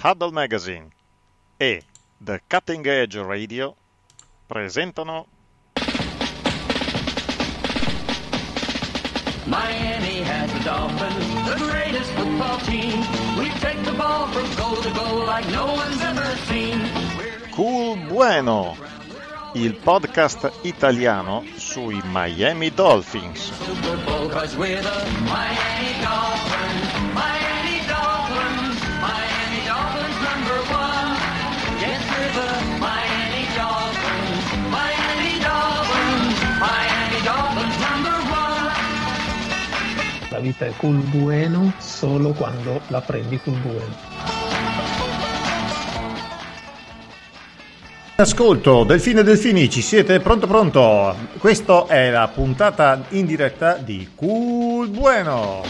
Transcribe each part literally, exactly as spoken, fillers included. Huddle Magazine e The Cutting Edge Radio presentano Miami has the Dolphins, the greatest football team. We take the ball from goal to goal like no one's ever seen. Cool Bueno, il podcast italiano sui Miami Dolphins. Super Bowl 'cause we're the Miami Dolphins. Miami Dolphins, Miami Dolphins number one. Yes, we're the Miami Dolphins. Miami Dolphins, Miami Dolphins number one. La vita è cool bueno solo quando la prendi cool bueno. Ascolto, Delfine e Delfini, ci siete? Pronto, pronto? Questa è la puntata in diretta di Cool Bueno.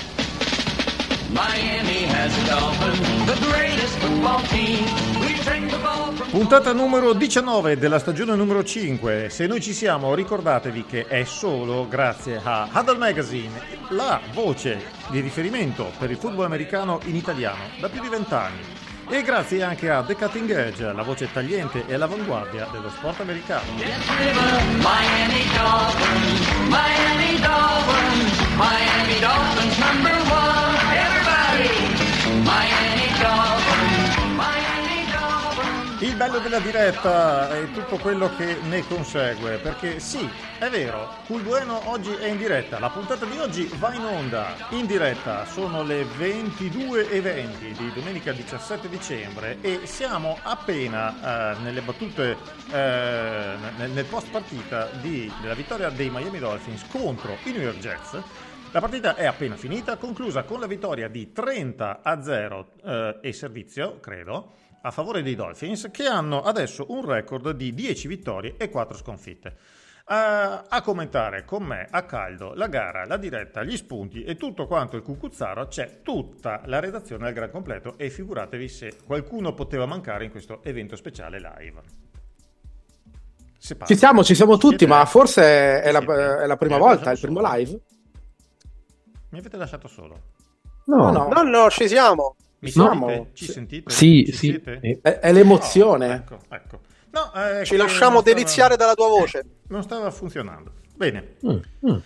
Puntata numero diciannove della stagione numero cinque. Se noi ci siamo, ricordatevi che è solo grazie a Huddle Magazine, la voce di riferimento per il football americano in italiano da più di vent'anni. E grazie anche a The Cutting Edge, la voce tagliente e all'avanguardia dello sport americano. Il bello della diretta è tutto quello che ne consegue, perché sì, è vero, Cool Bueno oggi è in diretta, la puntata di oggi va in onda, in diretta, sono le ventidue e venti di domenica diciassette dicembre e siamo appena eh, nelle battute, eh, nel, nel post partita di, della vittoria dei Miami Dolphins contro i New York Jets. La partita è appena finita, conclusa con la vittoria di trenta a zero eh, e servizio, credo, a favore dei Dolphins, che hanno adesso un record di dieci vittorie e quattro sconfitte. A, a commentare con me a caldo la gara, la diretta, gli spunti e tutto quanto il cucuzzaro c'è tutta la redazione al gran completo, e figuratevi se qualcuno poteva mancare in questo evento speciale live. Ci siamo, ci siamo tutti, siete... ma forse è la, è la prima volta, è il primo solo. Live? Mi avete lasciato solo? No, no, no, no, ci siamo. Mi sentite? Ci sentite? Sì, ci sì. Siete? È, è l'emozione. Oh, ecco, ecco. No, eh, ci lasciamo stava... deliziare dalla tua voce. Non stava funzionando. Bene. Mm, mm.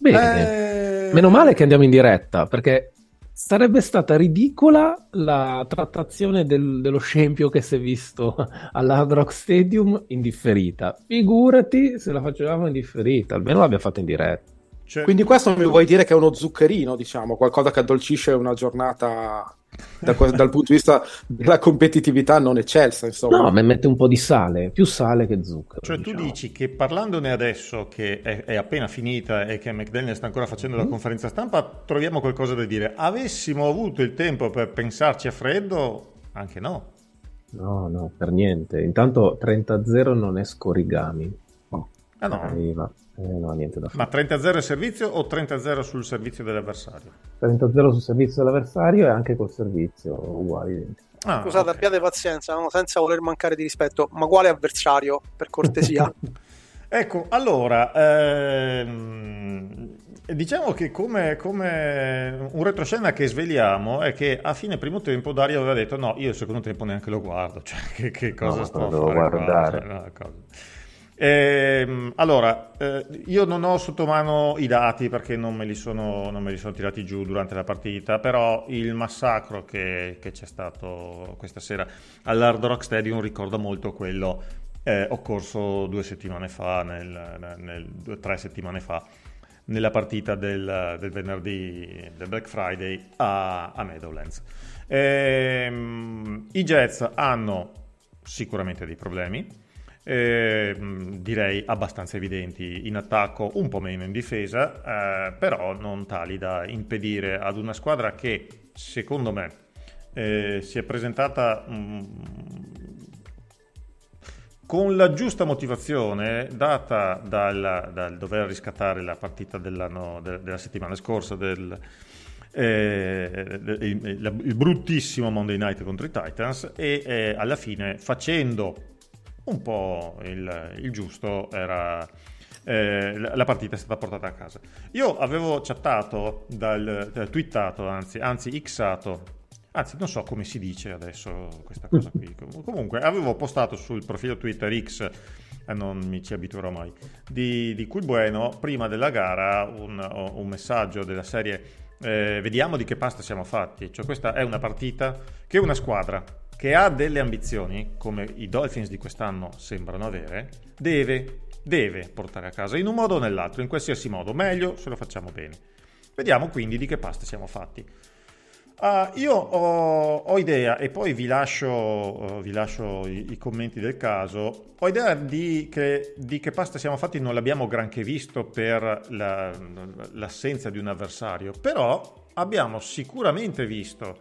Bene. Eh... Meno male che andiamo in diretta, perché sarebbe stata ridicola la trattazione del, dello scempio che si è visto all'Hard Rock Stadium in differita. Figurati se la facevamo in differita, almeno l'abbiamo fatta in diretta. Cioè, quindi questo mi vuoi dire che è uno zuccherino, diciamo, qualcosa che addolcisce una giornata da, dal punto di vista della competitività non eccelsa, insomma. No, mi mette un po' di sale, più sale che zucchero. Cioè diciamo. Tu dici che parlandone adesso, che è, è appena finita e che McDaniel sta ancora facendo la mm. conferenza stampa, troviamo qualcosa da dire. Avessimo avuto il tempo per pensarci a freddo, anche no. No, no, per niente. Intanto trenta a zero non è scorigami. Oh. Ah no. Arriva. Eh, no, niente da fare. Ma trenta a zero il servizio o trenta a zero sul servizio dell'avversario? trenta a zero sul servizio dell'avversario e anche col servizio uguali. Ah, scusate, okay. Abbiate pazienza, no? Senza voler mancare di rispetto, ma quale avversario, per cortesia? Ecco, allora ehm, diciamo che come, come un retroscena che sveliamo è che a fine primo tempo Dario aveva detto no, io il secondo tempo neanche lo guardo, cioè che, che cosa no, sto a fare guardare qua? Cioè, no, cosa... Eh, allora, eh, io non ho sotto mano i dati perché non me li sono, non me li sono tirati giù durante la partita, però il massacro che, che c'è stato questa sera all'Hard Rock Stadium ricorda molto quello eh, occorso due settimane fa, nel, nel, due, tre settimane fa, nella partita del, del venerdì, del Black Friday a, a Meadowlands. Eh, i Jets hanno sicuramente dei problemi. eh, direi abbastanza evidenti in attacco, un po' meno in difesa, eh, però non tali da impedire ad una squadra che secondo me eh, si è presentata mh, con la giusta motivazione data dal, dal dover riscattare la partita dell'anno, de, della settimana scorsa, del, eh, de, il, il bruttissimo Monday Night contro i Titans, e eh, alla fine facendo un po' il, il giusto era, eh, la partita è stata portata a casa. Io avevo chattato, dal, twittato anzi, anzi xato, anzi non so come si dice adesso questa cosa qui, comunque avevo postato sul profilo Twitter X, eh, non mi ci abituerò mai, di, di Cool Bueno prima della gara un, un messaggio della serie eh, vediamo di che pasta siamo fatti, cioè questa è una partita che una squadra che ha delle ambizioni come i Dolphins di quest'anno sembrano avere deve, deve portare a casa in un modo o nell'altro, in qualsiasi modo, meglio se lo facciamo bene, vediamo quindi di che pasta siamo fatti. Uh, io ho, ho idea, e poi vi lascio, uh, vi lascio i, i commenti del caso, ho idea di che, di che pasta siamo fatti, non l'abbiamo granché visto per la, l'assenza di un avversario, però abbiamo sicuramente visto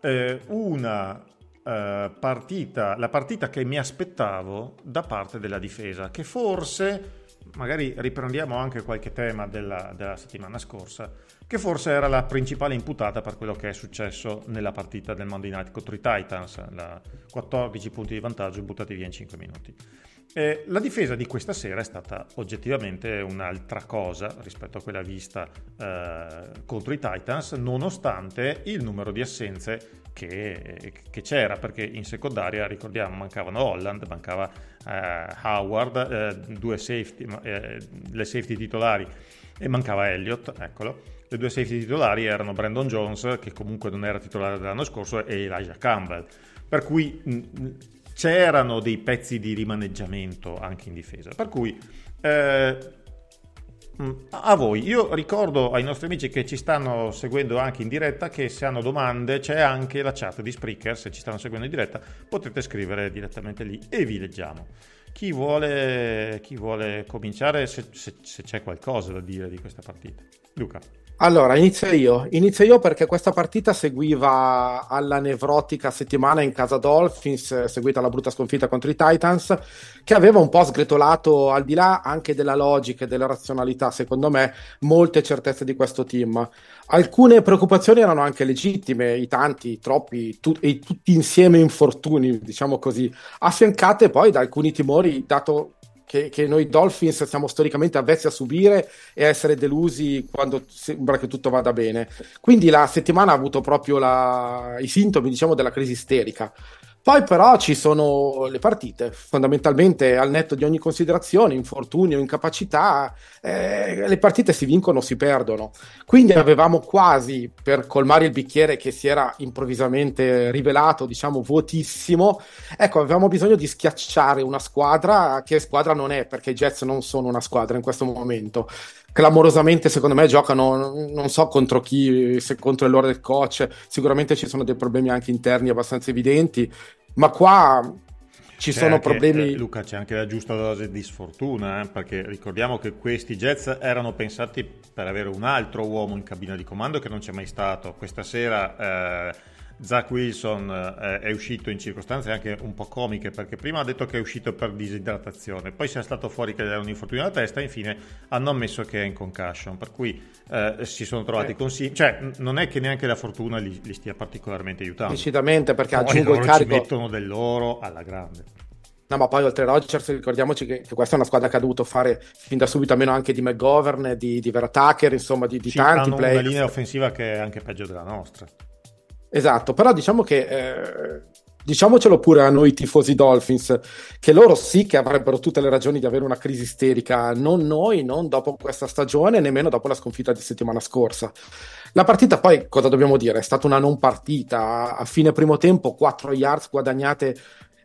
eh, una eh, partita, la partita che mi aspettavo da parte della difesa, che forse, magari riprendiamo anche qualche tema della, della settimana scorsa, che forse era la principale imputata per quello che è successo nella partita del Monday Night contro i Titans, la quattordici punti di vantaggio buttati via in cinque minuti. E la difesa di questa sera è stata oggettivamente un'altra cosa rispetto a quella vista eh, contro i Titans, nonostante il numero di assenze che, che c'era, perché in secondaria, ricordiamo, mancavano Holland, mancava eh, Howard, eh, due safety, eh, le safety titolari, e mancava Elliott, eccolo. Le due safety titolari erano Brandon Jones, che comunque non era titolare dell'anno scorso, e Elijah Campbell, per cui mh, c'erano dei pezzi di rimaneggiamento anche in difesa, per cui eh, mh, a voi, io ricordo ai nostri amici che ci stanno seguendo anche in diretta che se hanno domande c'è anche la chat di Spreaker, se ci stanno seguendo in diretta potete scrivere direttamente lì e vi leggiamo. Chi vuole, chi vuole cominciare se, se, se c'è qualcosa da dire di questa partita? Luca. Allora, inizio io. Inizio io perché questa partita seguiva alla nevrotica settimana in casa Dolphins, seguita alla brutta sconfitta contro i Titans, che aveva un po' sgretolato, al di là anche della logica e della razionalità, secondo me, molte certezze di questo team. Alcune preoccupazioni erano anche legittime, i tanti, i troppi, tu- e tutti insieme infortuni, diciamo così, affiancate poi da alcuni timori, dato Che, che noi Dolphins siamo storicamente avvezzi a subire e a essere delusi quando sembra che tutto vada bene. Quindi la settimana ha avuto proprio la, i sintomi, diciamo, della crisi isterica. Poi però ci sono le partite, fondamentalmente al netto di ogni considerazione, infortunio, incapacità, eh, le partite si vincono o si perdono. Quindi avevamo quasi, per colmare il bicchiere che si era improvvisamente rivelato, diciamo, vuotissimo, ecco, avevamo bisogno di schiacciare una squadra che squadra non è, perché i Jets non sono una squadra in questo momento. Clamorosamente secondo me giocano non so contro chi, se contro il loro del coach, sicuramente ci sono dei problemi anche interni abbastanza evidenti, ma qua ci c'è sono anche problemi. Luca, c'è anche la giusta dose di sfortuna, eh? Perché ricordiamo che questi Jets erano pensati per avere un altro uomo in cabina di comando che non c'è mai stato. Questa sera eh, Zach Wilson eh, è uscito in circostanze anche un po' comiche, perché prima ha detto che è uscito per disidratazione, poi si è stato fuori che era un infortunio alla testa, infine hanno ammesso che è in concussion, per cui eh, si sono trovati eh. consigli, cioè n- non è che neanche la fortuna li, li stia particolarmente aiutando. Decisamente, perché poi aggiungo il carico, ci mettono del loro alla grande. No, ma poi oltre a Rodgers ricordiamoci che, che questa è una squadra che ha dovuto fare fin da subito a meno anche di McGovern, di, di Vera Tucker, insomma di, di sì, tanti player. Hanno una linea offensiva che è anche peggio della nostra. Esatto, però diciamo che eh, diciamocelo pure a noi tifosi Dolphins che loro sì che avrebbero tutte le ragioni di avere una crisi isterica, non noi, non dopo questa stagione, nemmeno dopo la sconfitta di settimana scorsa. La partita poi, cosa dobbiamo dire, è stata una non partita. A fine primo tempo quattro yards guadagnate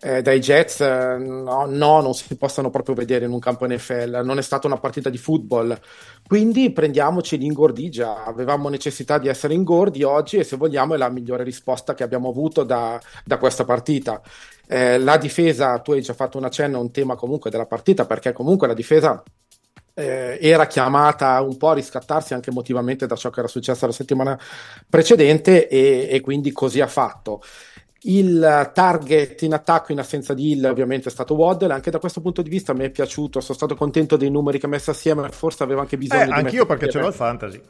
Eh, dai Jets eh, no, no, non si possano proprio vedere in un campo N F L, non è stata una partita di football, quindi prendiamoci l'ingordigia, avevamo necessità di essere ingordi oggi e se vogliamo è la migliore risposta che abbiamo avuto da, da questa partita. Eh, la difesa, tu hai già fatto un accenno a un tema comunque della partita, perché comunque la difesa eh, era chiamata un po' a riscattarsi anche emotivamente da ciò che era successo la settimana precedente, e, e quindi così ha fatto. Il target in attacco in assenza di Hill ovviamente è stato Waddle. Anche da questo punto di vista mi è piaciuto, sono stato contento dei numeri che ha messo assieme, forse avevo anche bisogno eh, di anch'io perché ce l'ho al fantasy.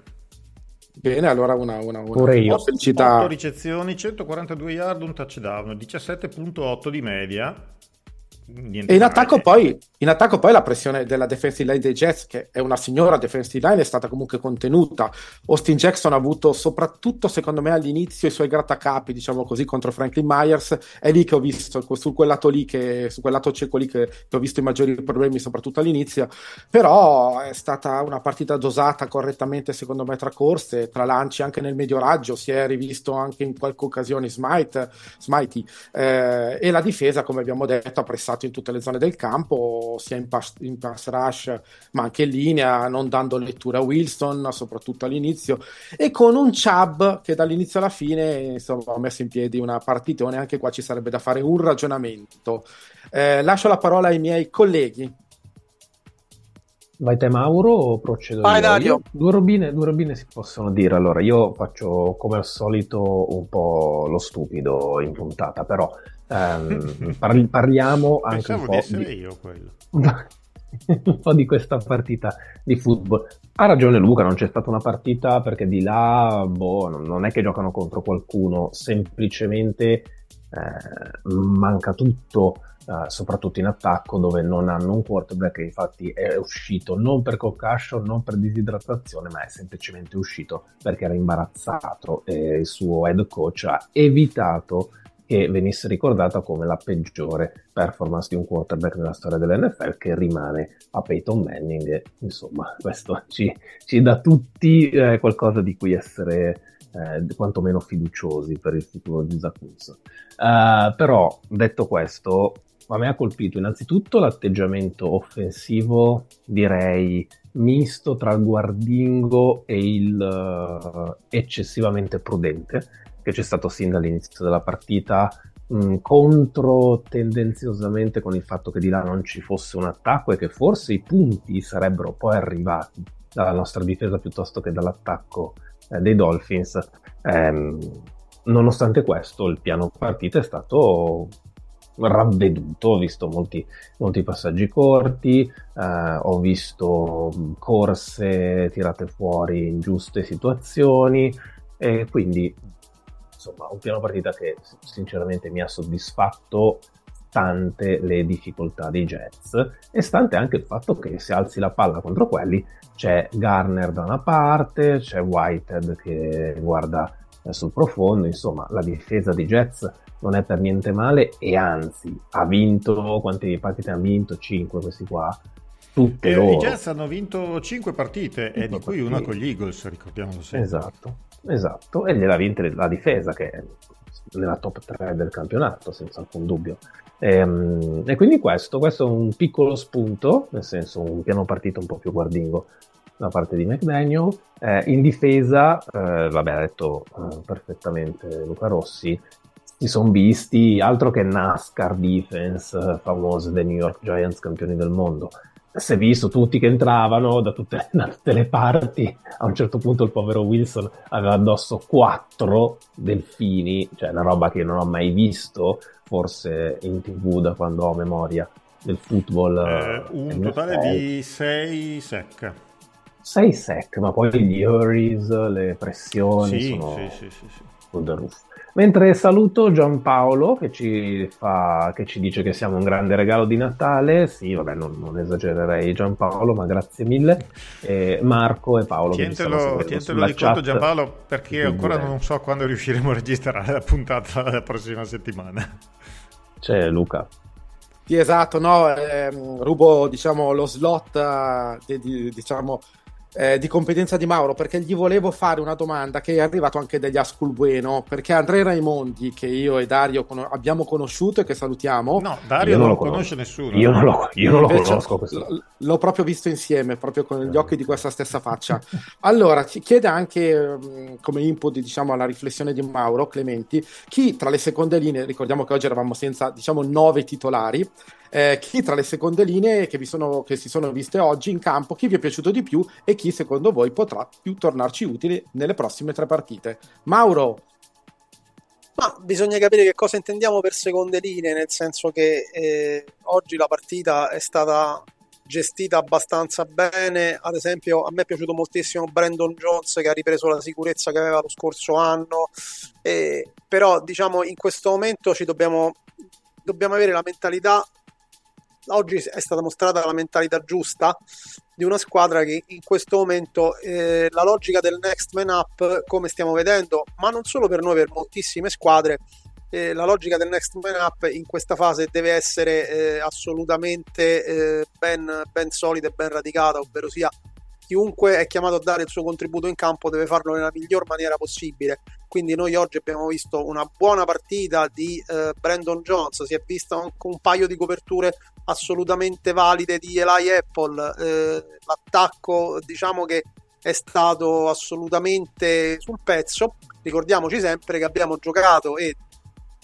Bene, allora una, una, una felicità. otto ricezioni, centoquarantadue yard, un touchdown, diciassette virgola otto di media. Niente e in attacco, poi, in attacco poi la pressione della defensive line dei Jets, che è una signora defensive line, è stata comunque contenuta. Austin Jackson ha avuto, soprattutto secondo me all'inizio, i suoi grattacapi, diciamo così, contro Franklin Myers. È lì che ho visto, su quel lato lì, che, su quel lato cieco lì che, che ho visto i maggiori problemi, soprattutto all'inizio. Però è stata una partita dosata correttamente secondo me, tra corse, tra lanci, anche nel medio raggio si è rivisto anche in qualche occasione Smite, Smitey eh, e la difesa, come abbiamo detto, ha pressato in tutte le zone del campo, sia in pass, in pass rush ma anche in linea, non dando lettura a Wilson soprattutto all'inizio, e con un Chubb che dall'inizio alla fine insomma ha messo in piedi una partitone. Anche qua ci sarebbe da fare un ragionamento. Eh, lascio la parola ai miei colleghi. Vai te Mauro o procedo? Vai Dario. Due robine, due robine si possono dire. Allora io faccio come al solito un po' lo stupido in puntata, però Um, parli, parliamo anche un po' di... Io, un po' di questa partita di football. Ha ragione Luca, non c'è stata una partita perché di là boh, non è che giocano contro qualcuno, semplicemente eh, manca tutto, eh, soprattutto in attacco dove non hanno un quarterback che infatti è uscito non per concussion, non per disidratazione, ma è semplicemente uscito perché era imbarazzato e il suo head coach ha evitato che venisse ricordata come la peggiore performance di un quarterback nella storia dell'N F L, che rimane a Peyton Manning. E, insomma, questo ci, ci dà tutti eh, qualcosa di cui essere eh, quantomeno fiduciosi per il futuro di Zach Wilson. Uh, però, detto questo, a me ha colpito innanzitutto l'atteggiamento offensivo, direi misto tra il guardingo e il uh, eccessivamente prudente, che c'è stato sin dall'inizio della partita, mh, contro tendenziosamente con il fatto che di là non ci fosse un attacco e che forse i punti sarebbero poi arrivati dalla nostra difesa piuttosto che dall'attacco eh, dei Dolphins. Ehm, nonostante questo il piano partita è stato ravveduto, ho visto molti, molti passaggi corti, eh, ho visto corse tirate fuori in giuste situazioni, e quindi insomma un piano partita che sinceramente mi ha soddisfatto, stante le difficoltà dei Jets e stante anche il fatto che se alzi la palla contro quelli c'è Garner da una parte, c'è Whitehead che guarda sul profondo. Insomma la difesa dei Jets non è per niente male, e anzi ha vinto, quante partite hanno vinto? cinque questi qua. Tutte eh, loro. I Jets hanno vinto cinque partite e di cui partite. Una con gli Eagles, ricordiamolo sempre. Esatto. Esatto, e gliela vinta la difesa che è nella top tre del campionato senza alcun dubbio, e, e quindi questo, questo è un piccolo spunto, nel senso un piano partita un po' più guardingo da parte di McDaniel. Eh, in difesa eh, vabbè ha detto eh, perfettamente Luca Rossi, si sono visti, altro che NASCAR defense famose dei New York Giants campioni del mondo. Si è visto tutti che entravano da tutte, da tutte le parti. A un certo punto il povero Wilson aveva addosso quattro delfini, cioè una roba che non ho mai visto forse in TV da quando ho memoria del football. Eh, un totale di sei sec. sei sec, ma poi gli hurries, le pressioni sì, sono sì, sì, sì, sì. on the roof. Mentre saluto Gianpaolo che ci fa, che ci dice che siamo un grande regalo di Natale. Sì, vabbè, non, non esagererei Gianpaolo, ma grazie mille. E Marco e Paolo. Tientelo, tientelo di conto Gianpaolo, perché quindi ancora eh. non so quando riusciremo a registrare la puntata la prossima settimana. C'è Luca. Sì, esatto, no, ehm, rubo diciamo lo slot, eh, di, diciamo eh, di competenza di Mauro, perché gli volevo fare una domanda che è arrivato anche dagli Cool Bueno, perché Andrea Raimondi, che io e Dario con- abbiamo conosciuto e che salutiamo. No, Dario non lo conosce nessuno. Io non lo, io non lo conosco. L- l'ho proprio visto insieme, proprio con gli occhi di questa stessa faccia. Allora, ci chiede anche, come input, diciamo, alla riflessione di Mauro Clementi, chi tra le seconde linee, ricordiamo che oggi eravamo senza, diciamo, nove titolari, Eh, chi tra le seconde linee che, vi sono, che si sono viste oggi in campo, chi vi è piaciuto di più e chi secondo voi potrà più tornarci utile nelle prossime tre partite. Mauro? Ma bisogna capire che cosa intendiamo per seconde linee, nel senso che eh, oggi la partita è stata gestita abbastanza bene. Ad esempio, a me è piaciuto moltissimo Brandon Jones, che ha ripreso la sicurezza che aveva lo scorso anno, eh, però diciamo in questo momento ci dobbiamo, dobbiamo avere la mentalità. Oggi è stata mostrata la mentalità giusta di una squadra che in questo momento eh, la logica del next man up, come stiamo vedendo, ma non solo per noi, per moltissime squadre, eh, la logica del next man up in questa fase deve essere eh, assolutamente eh, ben, ben solida e ben radicata, ovvero sia chiunque è chiamato a dare il suo contributo in campo deve farlo nella miglior maniera possibile. Quindi noi oggi abbiamo visto una buona partita di eh, Brandon Jones, si è visto anche un paio di coperture assolutamente valide di Eli Apple, eh, l'attacco diciamo che è stato assolutamente sul pezzo. Ricordiamoci sempre che abbiamo giocato e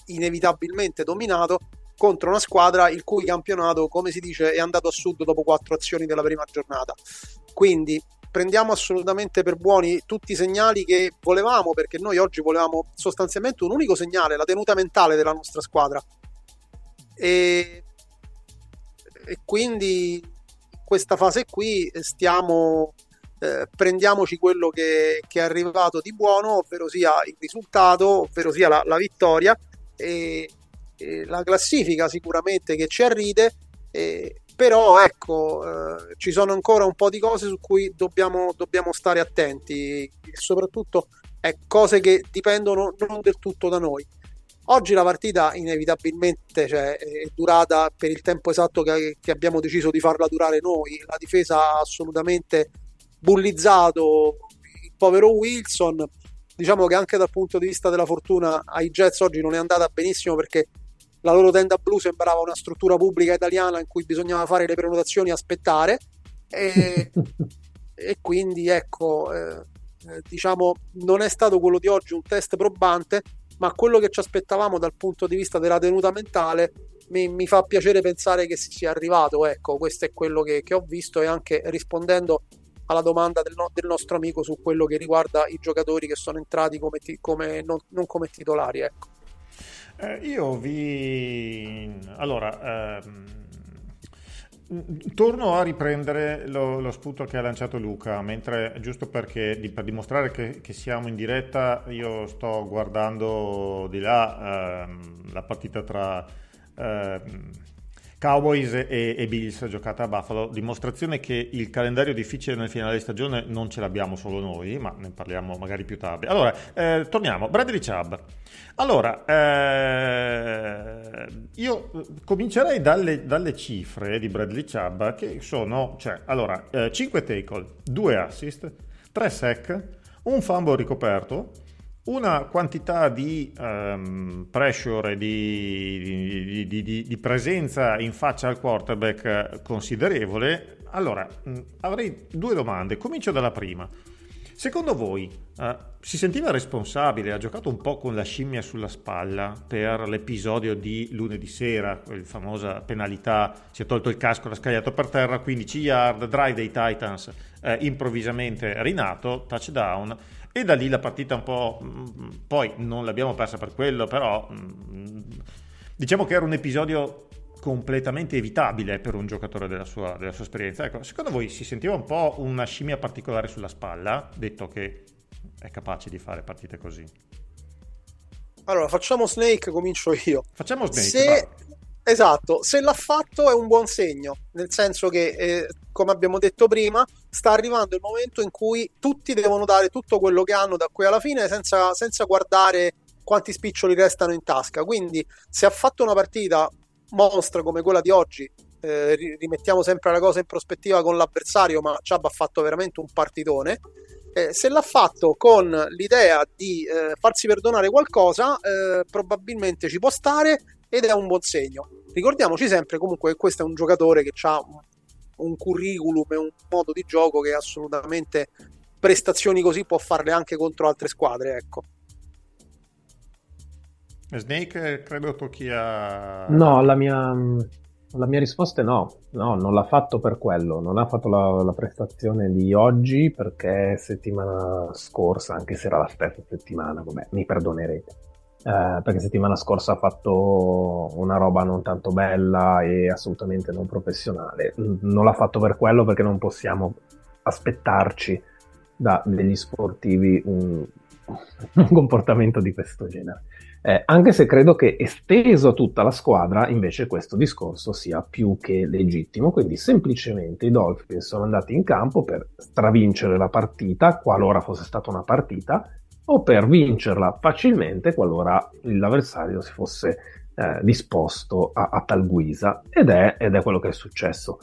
inevitabilmente dominato contro una squadra il cui campionato, come si dice, è andato a sud dopo quattro azioni della prima giornata. Quindi prendiamo assolutamente per buoni tutti i segnali che volevamo, perché noi oggi volevamo sostanzialmente un unico segnale, la tenuta mentale della nostra squadra. E, e quindi in questa fase qui stiamo, eh, prendiamoci quello che, che è arrivato di buono, ovvero sia il risultato, ovvero sia la, la vittoria e, e la classifica sicuramente che ci arride. E, però ecco, eh, ci sono ancora un po' di cose su cui dobbiamo, dobbiamo stare attenti, e soprattutto è cose che dipendono non del tutto da noi. Oggi la partita inevitabilmente, cioè, è durata per il tempo esatto che, che abbiamo deciso di farla durare noi. La difesa ha assolutamente bullizzato il povero Wilson. Diciamo che anche dal punto di vista della fortuna ai Jets oggi non è andata benissimo, perché la loro tenda blu sembrava una struttura pubblica italiana in cui bisognava fare le prenotazioni e aspettare, e, e quindi ecco, eh, diciamo non è stato quello di oggi un test probante, ma quello che ci aspettavamo dal punto di vista della tenuta mentale mi, mi fa piacere pensare che si sia arrivato. Ecco, questo è quello che, che ho visto, e anche rispondendo alla domanda del, no, del nostro amico su quello che riguarda i giocatori che sono entrati come, ti, come non, non come titolari, ecco. Eh, io vi... Allora, ehm... torno a riprendere lo, lo spunto che ha lanciato Luca, mentre, giusto perché, di, per dimostrare che, che siamo in diretta, io sto guardando di là ehm, la partita tra ehm, Cowboys e, e Bills giocata a Buffalo, dimostrazione che il calendario difficile nel finale di stagione non ce l'abbiamo solo noi, ma ne parliamo magari più tardi. Allora, eh, torniamo. Bradley Chubb. Allora, eh, io comincerei dalle, dalle cifre di Bradley Chubb, che sono, cioè, allora, eh, cinque tackle, due assist, tre sack, un fumble ricoperto, una quantità di um, pressure, di, di, di, di, di presenza in faccia al quarterback considerevole. Allora, mh, avrei due domande. Comincio dalla prima. Secondo voi uh, si sentiva responsabile? Ha giocato un po' con la scimmia sulla spalla per l'episodio di lunedì sera, quella famosa penalità, si è tolto il casco, l'ha scagliato per terra, quindici yard, drive dei Titans, eh, improvvisamente rinato, touchdown. E da lì la partita un po', poi non l'abbiamo persa per quello, però diciamo che era un episodio completamente evitabile per un giocatore della sua, della sua esperienza. Ecco, secondo voi si sentiva un po' una scimmia particolare sulla spalla, detto che è capace di fare partite così? Allora, facciamo Snake, comincio io. Facciamo Snake, se... Esatto, se l'ha fatto è un buon segno, nel senso che, eh, come abbiamo detto prima, sta arrivando il momento in cui tutti devono dare tutto quello che hanno da qui alla fine, senza, senza guardare quanti spiccioli restano in tasca. Quindi se ha fatto una partita mostra come quella di oggi, eh, rimettiamo sempre la cosa in prospettiva con l'avversario, ma Chubb ha fatto veramente un partitone. Eh, se l'ha fatto con l'idea di eh, farsi perdonare qualcosa, eh, probabilmente ci può stare ed è un buon segno. Ricordiamoci sempre comunque che questo è un giocatore che ha un, un curriculum e un modo di gioco che assolutamente prestazioni così può farle anche contro altre squadre, ecco. Snake, credo tocchi a... No, la mia, la mia risposta è no, no, non l'ha fatto per quello, non ha fatto la, la prestazione di oggi perché settimana scorsa, anche se era la stessa settimana, vabbè, mi perdonerete, eh, perché settimana scorsa ha fatto una roba non tanto bella e assolutamente non professionale, non l'ha fatto per quello perché non possiamo aspettarci da degli sportivi un, un comportamento di questo genere. Eh, anche se credo che esteso a tutta la squadra invece questo discorso sia più che legittimo, quindi semplicemente i Dolphins sono andati in campo per stravincere la partita qualora fosse stata una partita o per vincerla facilmente qualora l'avversario si fosse eh, disposto a, a tal guisa, ed è, ed è quello che è successo.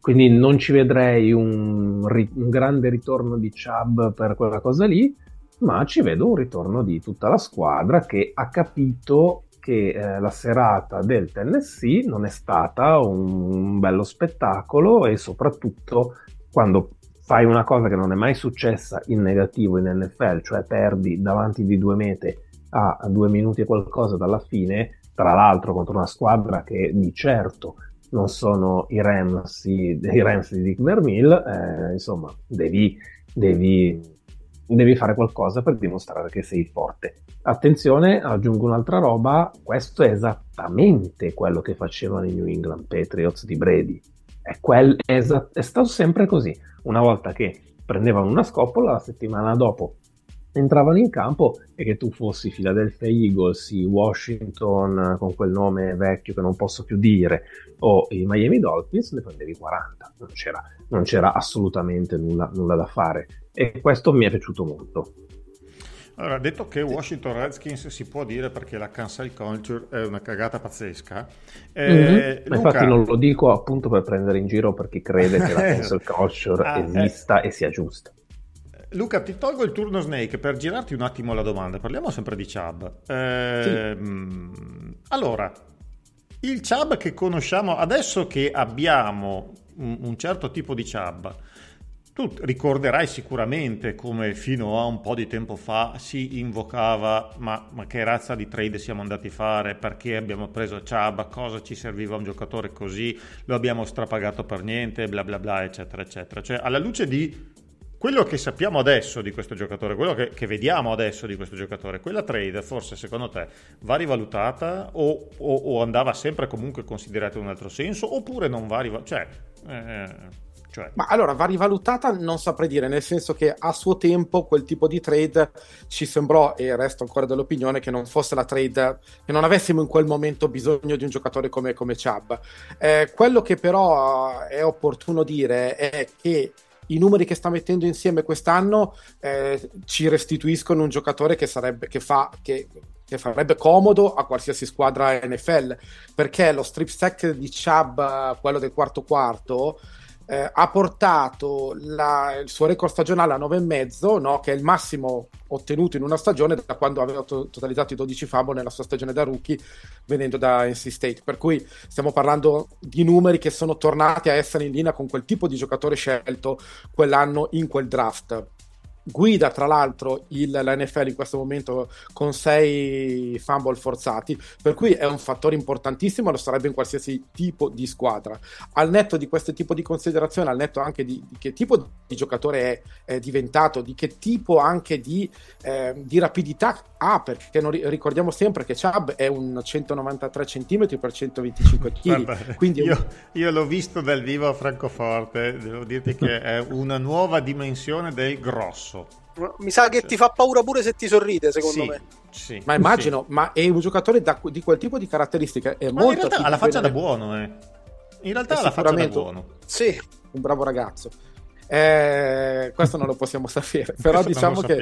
Quindi non ci vedrei un, ri- un grande ritorno di Chubb per quella cosa lì, ma ci vedo un ritorno di tutta la squadra che ha capito che eh, la serata del Tennessee non è stata un, un bello spettacolo, e soprattutto quando fai una cosa che non è mai successa in negativo in N F L, cioè perdi davanti di due mete a due minuti e qualcosa dalla fine, tra l'altro contro una squadra che di certo non sono i Rams, i, i Rams di Dick Vermeil, eh, insomma devi, devi devi fare qualcosa per dimostrare che sei forte. Attenzione, aggiungo un'altra roba, questo è esattamente quello che facevano i New England Patriots di Brady, è, quel, è, esat- è stato sempre così, una volta che prendevano una scoppola, la settimana dopo entravano in campo, e che tu fossi Philadelphia Eagles, Washington con quel nome vecchio che non posso più dire, o i Miami Dolphins, ne prendevi quaranta, non c'era, non c'era assolutamente nulla, nulla da fare, e questo mi è piaciuto molto. Allora, detto che Washington Redskins si può dire perché la cancel culture è una cagata pazzesca, eh, mm-hmm. Luca... infatti non lo dico appunto per prendere in giro per chi crede che la cancel culture ah, esista eh. e sia giusta. Luca, ti tolgo il turno Snake per girarti un attimo la domanda, parliamo sempre di Chubb. Eh, sì. Allora, il Chubb che conosciamo, adesso che abbiamo un, un certo tipo di Chubb, tu ricorderai sicuramente come fino a un po' di tempo fa si invocava ma, ma che razza di trade siamo andati a fare, perché abbiamo preso Chubb, cosa ci serviva un giocatore così, lo abbiamo strapagato per niente, bla bla bla eccetera eccetera, cioè alla luce di quello che sappiamo adesso di questo giocatore, quello che, che vediamo adesso di questo giocatore, quella trade forse secondo te va rivalutata o, o, o andava sempre comunque considerata in un altro senso, oppure non va rivalutata? Cioè, eh, cioè. Ma allora, va rivalutata non saprei dire, nel senso che a suo tempo quel tipo di trade ci sembrò, e resto ancora dell'opinione, che non fosse la trade, che non avessimo in quel momento bisogno di un giocatore come, come Chubb. Eh, quello che però è opportuno dire è che i numeri che sta mettendo insieme quest'anno eh, ci restituiscono un giocatore che sarebbe che fa che, che farebbe comodo a qualsiasi squadra N F L, perché lo strip sack di Chubb, quello del quarto quarto, eh, ha portato la, il suo record stagionale a nove e mezzo, no? Che è il massimo ottenuto in una stagione da quando aveva to- totalizzato i dodici fumble nella sua stagione da rookie venendo da N C State, per cui stiamo parlando di numeri che sono tornati a essere in linea con quel tipo di giocatore scelto quell'anno in quel draft. Guida tra l'altro il, la N F L in questo momento con sei fumble forzati, per cui è un fattore importantissimo, lo sarebbe in qualsiasi tipo di squadra. Al netto di questo tipo di considerazione, al netto anche di, di che tipo di giocatore è, è diventato, di che tipo anche di, eh, di rapidità ha, perché non, ricordiamo sempre che Chubb è un centonovantatré centimetri per centoventicinque chili. Guarda, quindi io, io l'ho visto dal vivo a Francoforte, devo dirti che è una nuova dimensione del grosso. Mi sa che ti fa paura pure se ti sorride, secondo sì, me. Sì, ma immagino, sì. Ma è un giocatore da, di quel tipo di caratteristiche. È ma molto in realtà ha la faccia da buono, eh. In realtà ha la faccia da buono. Sì, un bravo ragazzo. Eh, questo non lo possiamo sapere, però questo diciamo che...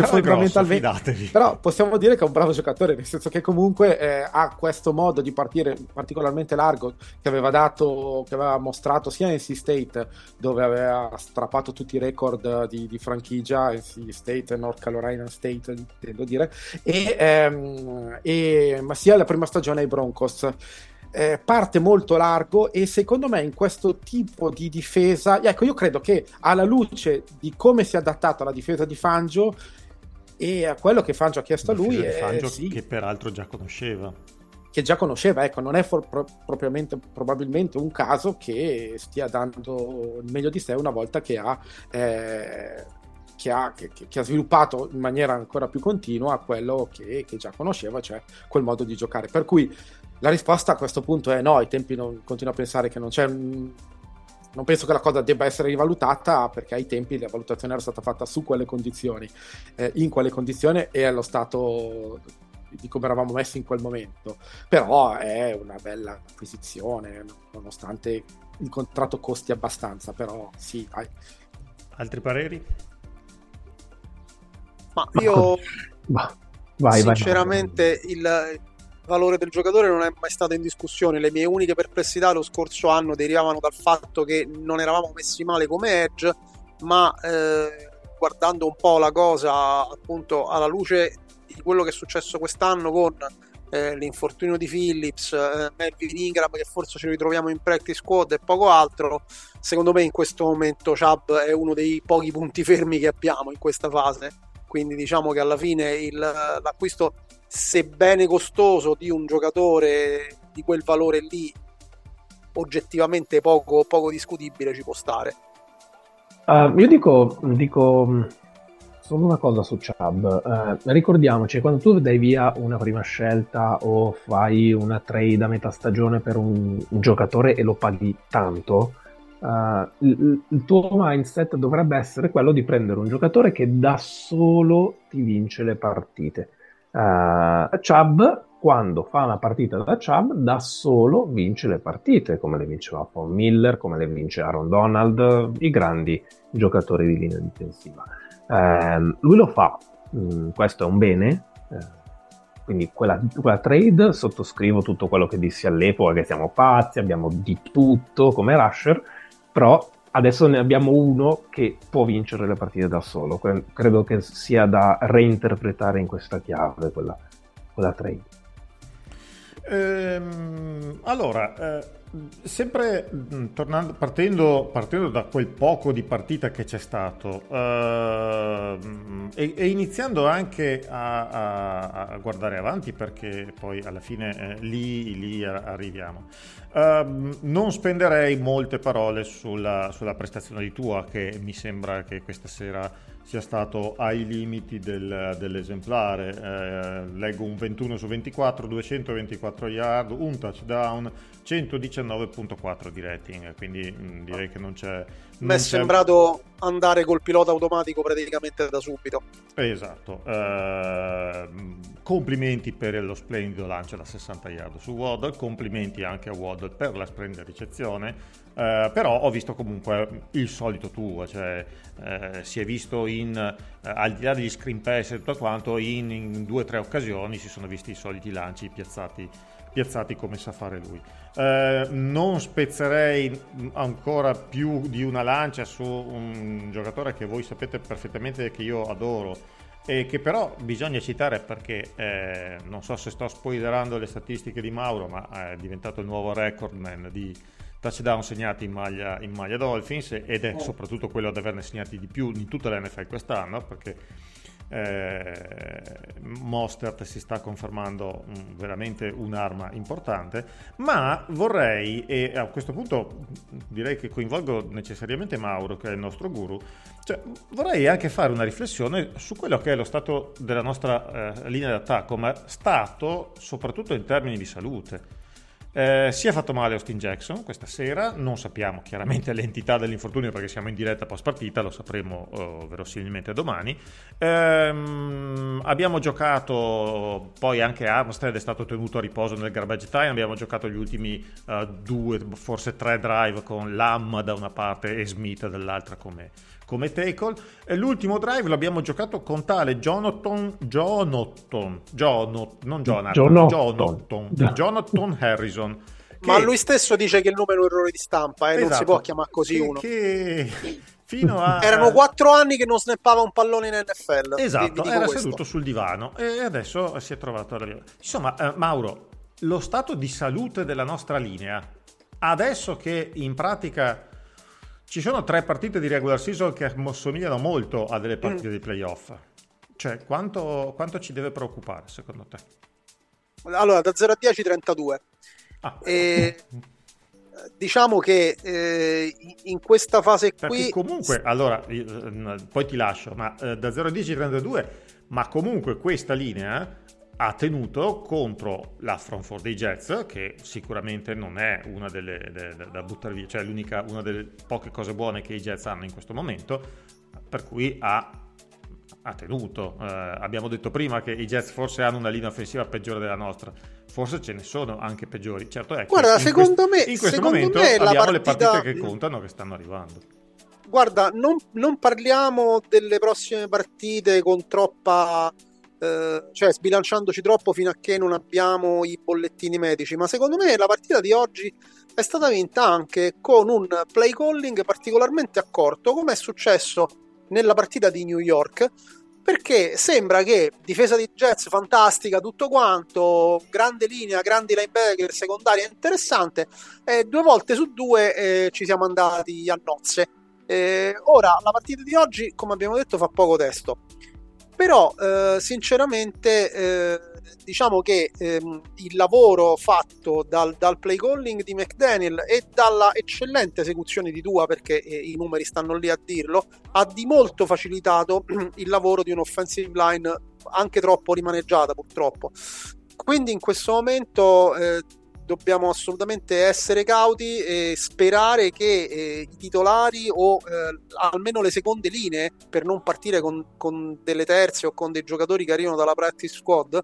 che però, fondamentalmente, grosso, però possiamo dire che è un bravo giocatore, nel senso che comunque eh, ha questo modo di partire particolarmente largo che aveva dato, che aveva mostrato sia in N C State, dove aveva strappato tutti i record di, di franchigia, N C State, North Carolina State intendo dire, e, ehm, e, ma sia la prima stagione ai Broncos. Eh, parte molto largo e secondo me in questo tipo di difesa, ecco, io credo che alla luce di come si è adattato alla difesa di Fangio e a quello che Fangio ha chiesto a lui, è, Fangio sì, che peraltro già conosceva che già conosceva, ecco, non è for- pro- propriamente probabilmente un caso che stia dando il meglio di sé una volta che ha eh, Che ha, che, che ha sviluppato in maniera ancora più continua quello che, che già conosceva, cioè quel modo di giocare. Per cui la risposta a questo punto è no, ai tempi non, continuo a pensare che non c'è un, non penso che la cosa debba essere rivalutata, perché ai tempi la valutazione era stata fatta su quelle condizioni, eh, in quelle condizioni e allo stato di come eravamo messi in quel momento. Però è una bella acquisizione, nonostante il contratto costi abbastanza, però sì, dai. Altri pareri? Ma io vai, vai, sinceramente vai. Il valore del giocatore non è mai stato in discussione. Le mie uniche perplessità lo scorso anno derivavano dal fatto che non eravamo messi male come edge, ma eh, guardando un po' la cosa appunto alla luce di quello che è successo quest'anno con eh, l'infortunio di Phillips, eh, Melvin Ingram, che forse ci ritroviamo in practice squad e poco altro, secondo me in questo momento Chubb è uno dei pochi punti fermi che abbiamo in questa fase. Quindi diciamo che alla fine il, l'acquisto, sebbene costoso, di un giocatore di quel valore lì, oggettivamente poco, poco discutibile, ci può stare. Uh, io dico, dico solo una cosa su Chubb. Uh, ricordiamoci, quando tu dai via una prima scelta o fai una trade a metà stagione per un, un giocatore e lo paghi tanto... Uh, il, il tuo mindset dovrebbe essere quello di prendere un giocatore che da solo ti vince le partite. uh, Chubb, quando fa una partita da Chubb, da solo vince le partite, come le vinceva Paul Miller, come le vince Aaron Donald, i grandi giocatori di linea difensiva. Uh, lui lo fa, mm, questo è un bene. uh, Quindi quella, quella trade, sottoscrivo tutto quello che dissi all'epoca, che siamo pazzi, abbiamo di tutto come rusher, però adesso ne abbiamo uno che può vincere le partite da solo. Que- credo che sia da reinterpretare in questa chiave quella, quella trade. Ehm, allora, eh, sempre mh, tornando, partendo, partendo da quel poco di partita che c'è stato, eh, e, e iniziando anche a, a, a guardare avanti, perché poi alla fine eh, lì, lì arriviamo. Eh, non spenderei molte parole sulla, sulla prestazione di Tua, che mi sembra che questa sera sia stato ai limiti del, dell'esemplare. Eh, leggo un ventuno su ventiquattro, duecentoventiquattro yard, un touchdown, centodiciannove virgola quattro di rating, quindi mh, direi che non c'è... Mi è sembrato andare col pilota automatico praticamente da subito. Esatto. Eh, complimenti per lo splendido lancio da sessanta yard su Waddle, complimenti anche a Waddle per la splendida ricezione. Uh, però ho visto comunque il solito Tua, cioè uh, si è visto in uh, al di là degli screen pass e tutto quanto, in, in due o tre occasioni si sono visti i soliti lanci piazzati, piazzati come sa fare lui. Uh, non spezzerei ancora più di una lancia su un giocatore che voi sapete perfettamente che io adoro e che però bisogna citare, perché eh, non so se sto spoilerando le statistiche di Mauro, ma è diventato il nuovo recordman di touchdown segnati in maglia, in maglia Dolphins, ed è soprattutto quello ad averne segnati di più in tutta la N F L quest'anno, perché eh, Mostert si sta confermando mh, veramente un'arma importante. Ma vorrei, e a questo punto direi che coinvolgo necessariamente Mauro, che è il nostro guru, cioè, vorrei anche fare una riflessione su quello che è lo stato della nostra eh, linea d'attacco, ma stato soprattutto in termini di salute. Eh, si è fatto male Austin Jackson questa sera, non sappiamo chiaramente l'entità dell'infortunio perché siamo in diretta post partita, lo sapremo eh, verosimilmente domani. Ehm, abbiamo giocato poi anche Armstead, è stato tenuto a riposo nel garbage time, abbiamo giocato gli ultimi eh, due, forse tre drive con Lamb da una parte e Smith dall'altra come, come tackle. E l'ultimo drive l'abbiamo giocato con tale Jonathan Jonathan Jonathan non Jonathan Jonathan, Jonathan, Jonathan Harrison. Che... Ma lui stesso dice che il numero è un errore di stampa, eh? Esatto. Non si può chiamare così che, uno. Che... Fino a... Erano quattro anni che non snappava un pallone in N F L. Esatto, vi, vi era questo. Seduto sul divano e adesso si è trovato ad arrivare. Insomma, eh, Mauro, lo stato di salute della nostra linea, adesso che in pratica ci sono tre partite di regular season che somigliano molto a delle partite mm. di playoff, cioè quanto, quanto ci deve preoccupare secondo te? Allora, da zero a dieci trentadue. Ah. E diciamo che eh, in questa fase perché qui comunque allora poi ti lascio, ma eh, da zero a dieci trentadue, ma comunque questa linea ha tenuto contro la front four dei Jets, che sicuramente non è una delle de, de, da buttare via, cioè l'unica, una delle poche cose buone che i Jets hanno in questo momento, per cui ha ha tenuto. Eh, abbiamo detto prima che i Jets forse hanno una linea offensiva peggiore della nostra, forse ce ne sono anche peggiori, certo è. Guarda, secondo quest- me in questo momento me abbiamo partita... le partite che contano, che stanno arrivando. Guarda, non, non parliamo delle prossime partite con troppa eh, cioè sbilanciandoci troppo fino a che non abbiamo i bollettini medici, ma secondo me la partita di oggi è stata vinta anche con un play calling particolarmente accorto, come è successo nella partita di New York, perché sembra che difesa di Jets fantastica, tutto quanto, grande linea, grandi linebacker, secondaria interessante, eh, due volte su due eh, ci siamo andati a nozze. Eh, ora la partita di oggi, come abbiamo detto, fa poco testo, però eh, sinceramente eh, diciamo che eh, il lavoro fatto dal, dal play calling di McDaniel e dalla eccellente esecuzione di Tua, perché eh, i numeri stanno lì a dirlo, ha di molto facilitato il lavoro di un'offensive line anche troppo rimaneggiata purtroppo. Quindi in questo momento eh, dobbiamo assolutamente essere cauti e sperare che eh, i titolari o eh, almeno le seconde linee, per non partire con, con delle terze o con dei giocatori che arrivano dalla practice squad,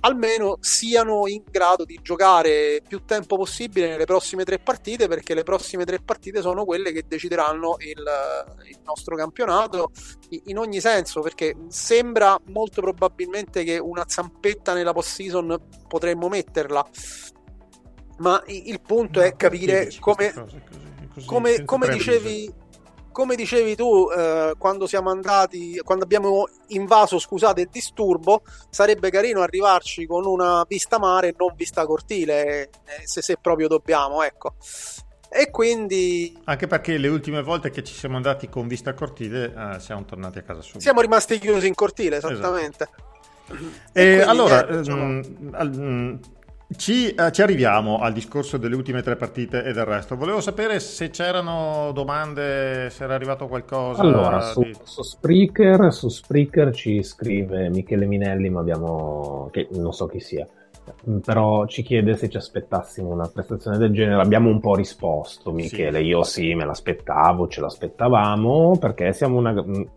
almeno siano in grado di giocare più tempo possibile nelle prossime tre partite, perché le prossime tre partite sono quelle che decideranno il, il nostro campionato in ogni senso, perché sembra molto probabilmente che una zampetta nella post-season potremmo metterla, ma il punto no, è capire come, così, così, come, come dicevi come dicevi tu eh, quando siamo andati quando abbiamo invaso scusate il disturbo, sarebbe carino arrivarci con una vista mare e non vista cortile, eh, se, se proprio dobbiamo, ecco. E quindi anche perché le ultime volte che ci siamo andati con vista cortile eh, siamo tornati a casa subito, siamo rimasti chiusi in cortile, esattamente, esatto. e, e quindi, allora eh, diciamo... mh, al, mh... Ci, eh, ci arriviamo al discorso delle ultime tre partite e del resto. Volevo sapere se c'erano domande, se era arrivato qualcosa. Allora, su, di... su, Spreaker, su Spreaker ci scrive Michele Minelli, ma abbiamo che non so chi sia, però ci chiede se ci aspettassimo una prestazione del genere. Abbiamo un po' risposto, Michele, sì. Io sì, me l'aspettavo, ce l'aspettavamo, perché siamo una,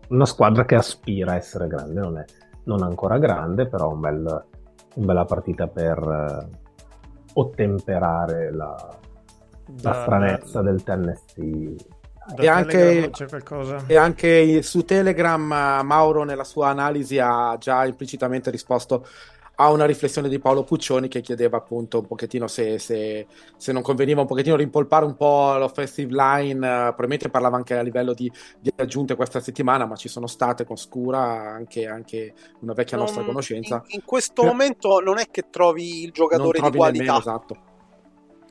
una squadra che aspira a essere grande, non è non ancora grande, però un bel... una bella partita per ottemperare la, da, la stranezza da, del Tennessee. E anche, c'è qualcosa. E anche su Telegram Mauro nella sua analisi ha già implicitamente risposto a una riflessione di Paolo Puccioni, che chiedeva appunto un pochettino se, se, se non conveniva un pochettino rimpolpare un po' l'offensive line, eh, probabilmente parlava anche a livello di, di aggiunte questa settimana, ma ci sono state con Scura anche, anche una vecchia non, nostra conoscenza. In, in questo Però, momento non è che trovi il giocatore trovi di qualità. Nemmeno, esatto.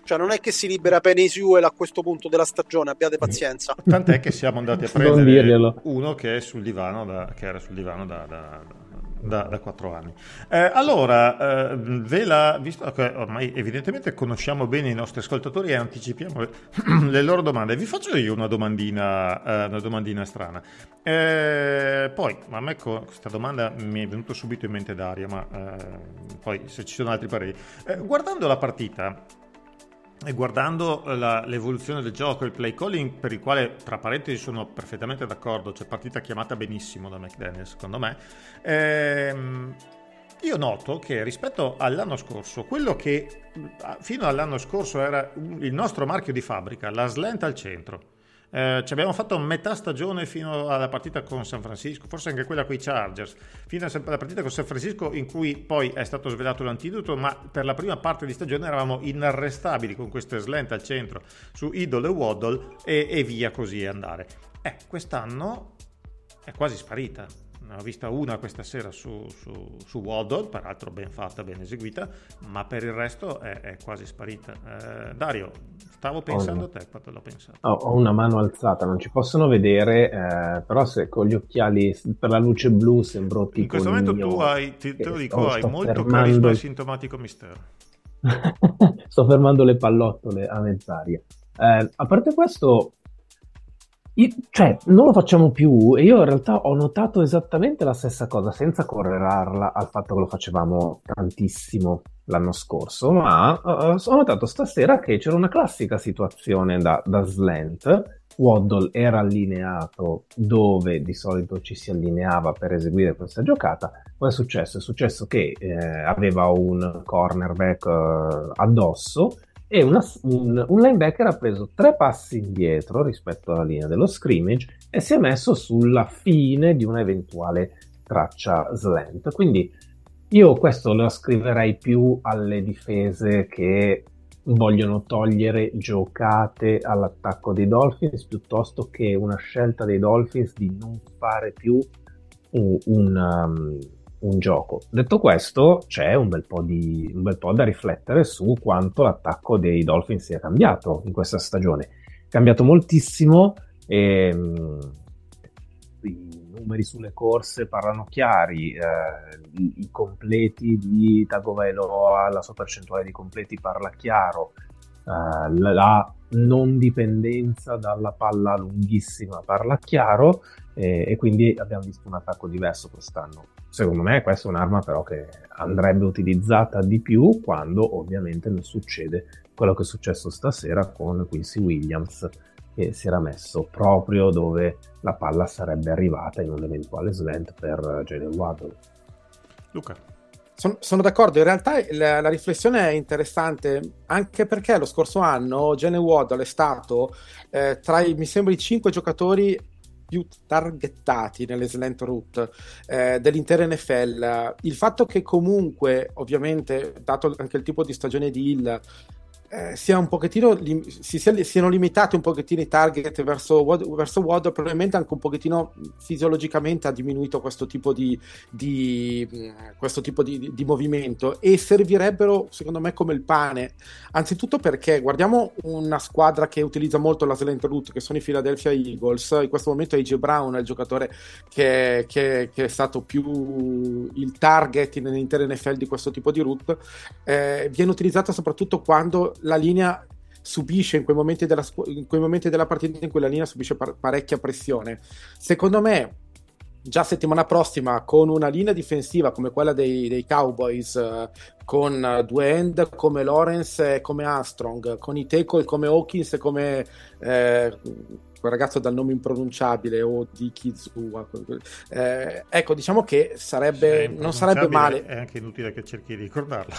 Cioè non è che si libera Penny Sewell a questo punto della stagione, abbiate pazienza. Tant'è che siamo andati a prendere uno che è sul divano da, che era sul divano da, da, da, da quattro anni. Eh, allora, eh, ve la, visto che ormai evidentemente conosciamo bene i nostri ascoltatori e anticipiamo le, le loro domande, vi faccio io una domandina, eh, una domandina strana. Eh, poi, a me co- questa domanda mi è venuta subito in mente d'aria, ma eh, poi se ci sono altri pareri. Eh, guardando la partita... E guardando la, l'evoluzione del gioco, il play calling, per il quale tra parentesi sono perfettamente d'accordo, c'è partita chiamata benissimo da McDaniel secondo me, ehm, io noto che rispetto all'anno scorso, quello che fino all'anno scorso era il nostro marchio di fabbrica, la slant al centro, eh, ci abbiamo fatto metà stagione fino alla partita con San Francisco, forse anche quella con i Chargers, fino alla partita con San Francisco in cui poi è stato svelato l'antidoto, ma per la prima parte di stagione eravamo inarrestabili con queste slant al centro su Idol e Waddle e, e via così andare. Eh, quest'anno è quasi sparita. Ne ho vista una questa sera su, su, su Waddle, peraltro ben fatta, ben eseguita, ma per il resto è, è quasi sparita. Eh, Dario, stavo pensando oh, a te quando l'ho pensato. Ho, ho una mano alzata, non ci possono vedere, eh, però se con gli occhiali per la luce blu sembro tipo... In questo momento mio, tu hai, ti, te lo dico, oh, hai molto carisma e sintomatico mistero. Sto fermando le pallottole a mezz'aria. Eh, a parte questo... Io, cioè, non lo facciamo più, e io in realtà ho notato esattamente la stessa cosa, senza correlarla al fatto che lo facevamo tantissimo l'anno scorso, ma uh, ho notato stasera che c'era una classica situazione da, da slant. Waddle era allineato dove di solito ci si allineava per eseguire questa giocata. Cosa è successo? È successo che eh, aveva un cornerback eh, addosso, e una, un, un linebacker ha preso tre passi indietro rispetto alla linea dello scrimmage e si è messo sulla fine di una eventuale traccia slant. Quindi io questo lo ascriverei più alle difese che vogliono togliere giocate all'attacco dei Dolphins, piuttosto che una scelta dei Dolphins di non fare più un... un um, un gioco. Detto questo, c'è un bel po' di un bel po' da riflettere su quanto l'attacco dei Dolphins sia cambiato in questa stagione. È cambiato moltissimo e, mh, i numeri sulle corse parlano chiari, eh, i, i completi di Tagovailoa, la sua percentuale di completi parla chiaro, eh, la, la non dipendenza dalla palla lunghissima parla chiaro, eh, e quindi abbiamo visto un attacco diverso quest'anno. Secondo me questa è un'arma però che andrebbe utilizzata di più quando ovviamente non succede quello che è successo stasera con Quincy Williams, che si era messo proprio dove la palla sarebbe arrivata in un eventuale slant per Jalen Waddle. Luca? Sono, sono d'accordo, in realtà la, la riflessione è interessante anche perché lo scorso anno Jalen Waddle è stato eh, tra i, mi sembra, i cinque giocatori più targettati nelle slant route eh, dell'intera N F L. Il fatto che comunque, ovviamente, dato anche il tipo di stagione di Hill, eh, sia un pochettino lim- si siano limitati un pochettino i target verso Waddle, verso Waddle, probabilmente anche un pochettino fisiologicamente ha diminuito questo tipo di, di questo tipo di, di movimento, e servirebbero secondo me come il pane, anzitutto perché guardiamo una squadra che utilizza molto la slant route, che sono i Philadelphia Eagles. In questo momento A J Brown è il giocatore che, che, che è stato più il target nell'intera N F L di questo tipo di route, eh, viene utilizzata soprattutto quando la linea subisce in quei momenti della, in quei momenti della partita in cui la linea subisce par- parecchia pressione. Secondo me già settimana prossima, con una linea difensiva come quella dei, dei Cowboys, eh, con eh, due end come Lawrence e come Armstrong, con i tackle come Hawkins e come eh, quel ragazzo dal nome impronunciabile o di Kizua, eh, ecco, diciamo che sarebbe, non sarebbe male. È anche inutile che cerchi di ricordarla.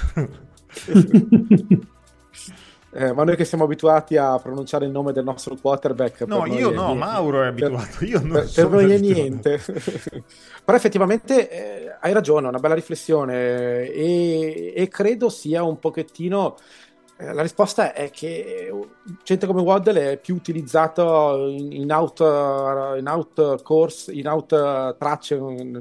Eh, ma noi che siamo abituati a pronunciare il nome del nostro quarterback, no, io no, Mauro è abituato, per, io non per, sono per noi è niente. Però effettivamente eh, hai ragione, è una bella riflessione, e, e credo sia un pochettino eh, la risposta è che gente come Waddle è più utilizzato in, in out in out course, in out tracce, in,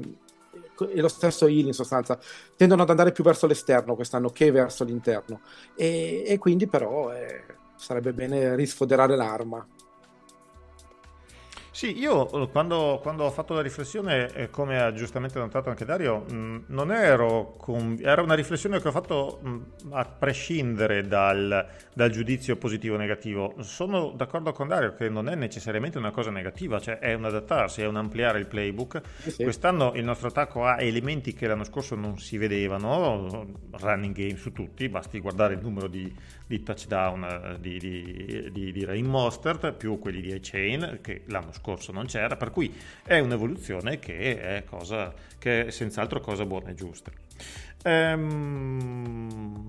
e lo stesso Hill in sostanza tendono ad andare più verso l'esterno quest'anno che verso l'interno, e, e quindi però eh, sarebbe bene risfoderare l'arma. Sì, io quando, quando ho fatto la riflessione, eh, come ha giustamente notato anche Dario, mh, non ero conv- era una riflessione che ho fatto mh, a prescindere dal, dal giudizio positivo o negativo. Sono d'accordo con Dario che non è necessariamente una cosa negativa, cioè è un adattarsi, è un ampliare il playbook. Sì, sì. Quest'anno il nostro attacco ha elementi che l'anno scorso non si vedevano, running game su tutti, basti guardare il numero di, di touchdown di, di, di, di Ray Mostert, più quelli di Achane che l'anno scorso scorso non c'era, per cui è un'evoluzione che è cosa che è senz'altro cosa buona e giusta. Ehm,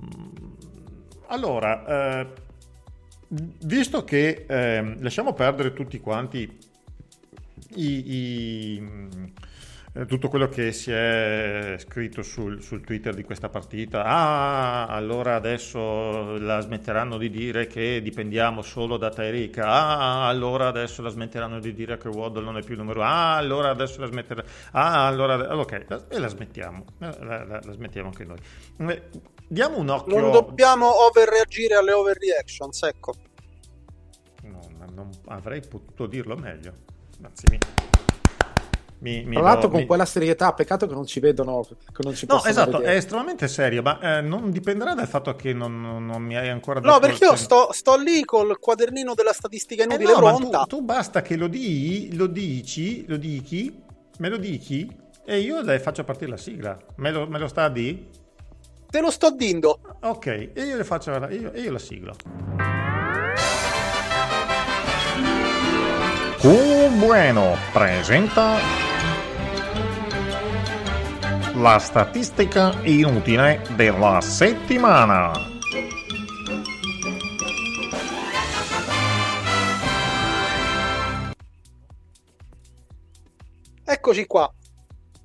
allora eh, visto che eh, lasciamo perdere tutti quanti i, i tutto quello che si è scritto sul, sul Twitter di questa partita, ah allora adesso la smetteranno di dire che dipendiamo solo da Tyreek, ah allora adesso la smetteranno di dire che Waddle non è più numero, ah allora adesso la smetteranno, ah allora ok, la, e la smettiamo la, la, la smettiamo anche noi. Diamo un occhio, non dobbiamo overreagire alle overreactions, ecco. No, non avrei potuto dirlo meglio, anzi mi... Mi, mi Tra l'altro do, con mi... quella serietà, peccato che non ci vedono, che non ci no esatto vedere. È estremamente serio, ma eh, non dipenderà dal fatto che non, non, non mi hai ancora dato, no, perché io sto, sto lì col quadernino della statistica inutile, eh no, pronta. Ma tu, tu basta che lo di lo dici lo dichi me lo dichi e io le faccio partire la sigla, me lo, me lo sta a di te lo sto dindo, ok, e io le faccio io, io la sigla. Cool Bueno presenta la statistica inutile della settimana. Eccoci qua.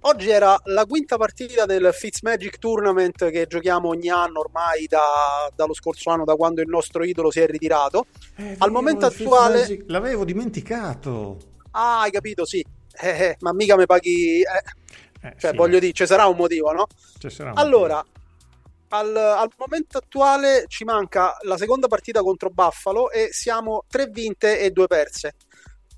Oggi era la quinta partita del Fitzmagic Tournament che giochiamo ogni anno ormai da, dallo scorso anno, da quando il nostro idolo si è ritirato. Eh, Al momento attuale... Fitzmagic. L'avevo dimenticato. Ah, hai capito, sì. Eh, eh, ma mica mi paghi... Eh. Cioè, sì, voglio dire, ci sarà un motivo, no? Ci sarà un allora, motivo. Al, al momento attuale ci manca la seconda partita contro Buffalo e siamo tre vinte e due perse.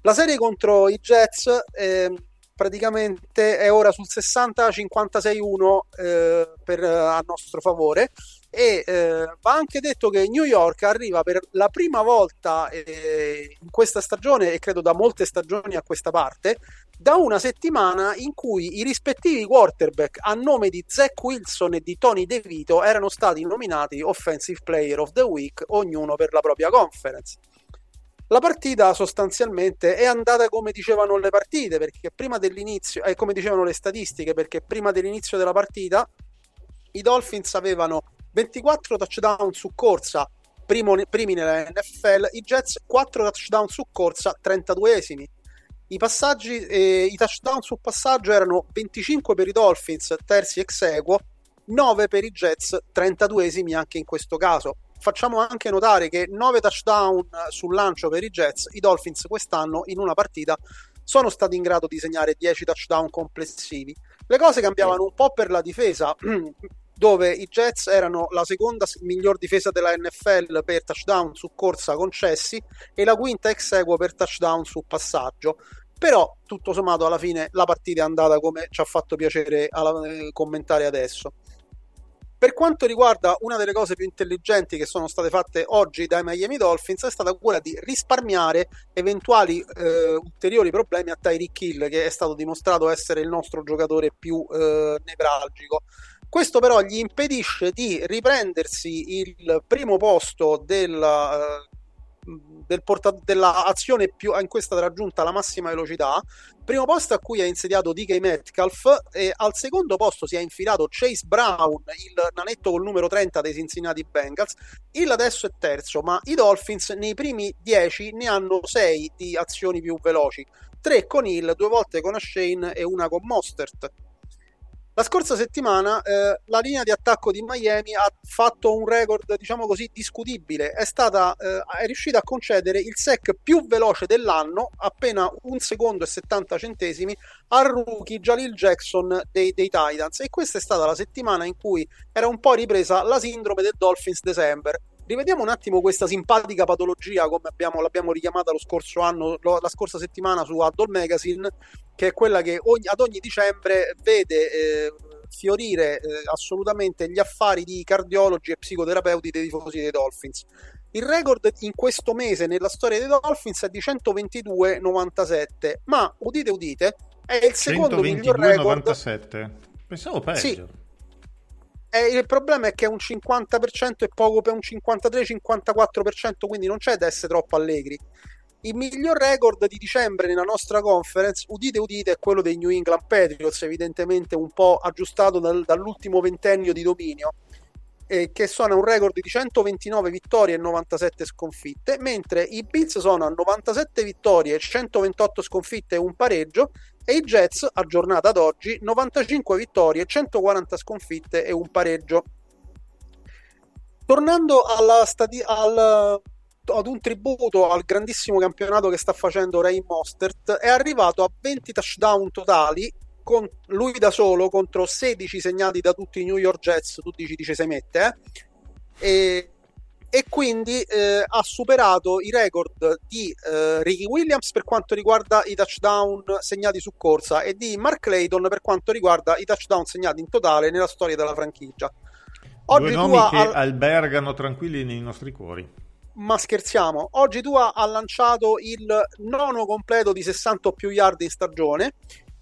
La serie contro i Jets eh, praticamente è ora sul sessanta cinquantasei uno eh, per, a nostro favore, e eh, va anche detto che New York arriva per la prima volta eh, in questa stagione, e credo da molte stagioni a questa parte, da una settimana in cui i rispettivi quarterback a nome di Zach Wilson e di Tony DeVito erano stati nominati Offensive Player of the Week, ognuno per la propria conference. La partita sostanzialmente è andata come dicevano le partite, perché prima dell'inizio, eh, come dicevano le statistiche, perché prima dell'inizio della partita i Dolphins avevano ventiquattro touchdown su corsa, primo, primi nella N F L, i Jets quattro touchdown su corsa, trentaduesimi. I passaggi, eh, i touchdown sul passaggio erano venticinque per i Dolphins, terzi ex aequo, nove per i Jets, trentaduesimi anche in questo caso. Facciamo anche notare che nove touchdown sul lancio per i Jets, i Dolphins quest'anno in una partita sono stati in grado di segnare dieci touchdown complessivi. Le cose cambiavano un po' per la difesa, dove i Jets erano la seconda miglior difesa della N F L per touchdown su corsa concessi e la quinta ex aequo per touchdown su passaggio. Però, tutto sommato, alla fine la partita è andata come ci ha fatto piacere commentare adesso. Per quanto riguarda una delle cose più intelligenti che sono state fatte oggi dai Miami Dolphins, è stata quella di risparmiare eventuali eh, ulteriori problemi a Tyreek Hill, che è stato dimostrato essere il nostro giocatore più eh, nevralgico. Questo però gli impedisce di riprendersi il primo posto della, del porta, della azione più, in questa raggiunta la massima velocità, primo posto a cui è insediato D K Metcalf, e al secondo posto si è infilato Chase Brown, il nanetto col numero trenta dei Cincinnati Bengals. Il adesso è terzo, ma i Dolphins nei primi dieci ne hanno sei di azioni più veloci, tre con Hill, due volte con Achane e una con Mostert. La scorsa settimana eh, la linea di attacco di Miami ha fatto un record, diciamo così, discutibile. È stata eh, è riuscita a concedere il sack più veloce dell'anno, appena un secondo e settanta centesimi, al rookie Jalil Jackson dei, dei Titans. E questa è stata la settimana in cui era un po' ripresa la sindrome del Dolphins December. Rivediamo un attimo questa simpatica patologia, come abbiamo, l'abbiamo richiamata lo scorso anno, lo, la scorsa settimana su Huddle Magazine, che è quella che ogni, ad ogni dicembre vede eh, fiorire eh, assolutamente gli affari di cardiologi e psicoterapeuti dei tifosi dei Dolphins. Il record in questo mese nella storia dei Dolphins è di centoventidue virgola novantasette, ma udite udite, è il secondo centoventidue virgola novantasette miglior record. Pensavo peggio. Sì. Eh, il problema è che è un cinquanta per cento e poco per un cinquantatré cinquantaquattro per cento, quindi non c'è da essere troppo allegri. Il miglior record di dicembre nella nostra conference, udite udite, è quello dei New England Patriots, evidentemente un po' aggiustato dal, dall'ultimo ventennio di dominio. eh, che sono a un record di centoventinove vittorie e novantasette sconfitte, mentre i Bills sono a novantasette vittorie, centoventotto sconfitte e un pareggio, e i Jets, aggiornata ad oggi, novantacinque vittorie, centoquaranta sconfitte e un pareggio. Tornando alla stati- al, ad un tributo al grandissimo campionato che sta facendo Ray Mostert, è arrivato a venti touchdown totali, con lui da solo, contro sedici segnati da tutti i New York Jets, tu dici, dice se mette, eh? e, e quindi eh, ha superato i record di eh, Ricky Williams per quanto riguarda i touchdown segnati su corsa e di Mark Clayton per quanto riguarda i touchdown segnati in totale nella storia della franchigia. Oggi due nomi Tua che al... albergano tranquilli nei nostri cuori. Ma scherziamo, oggi Tua ha lanciato il nono completo di sessanta o più yard in stagione,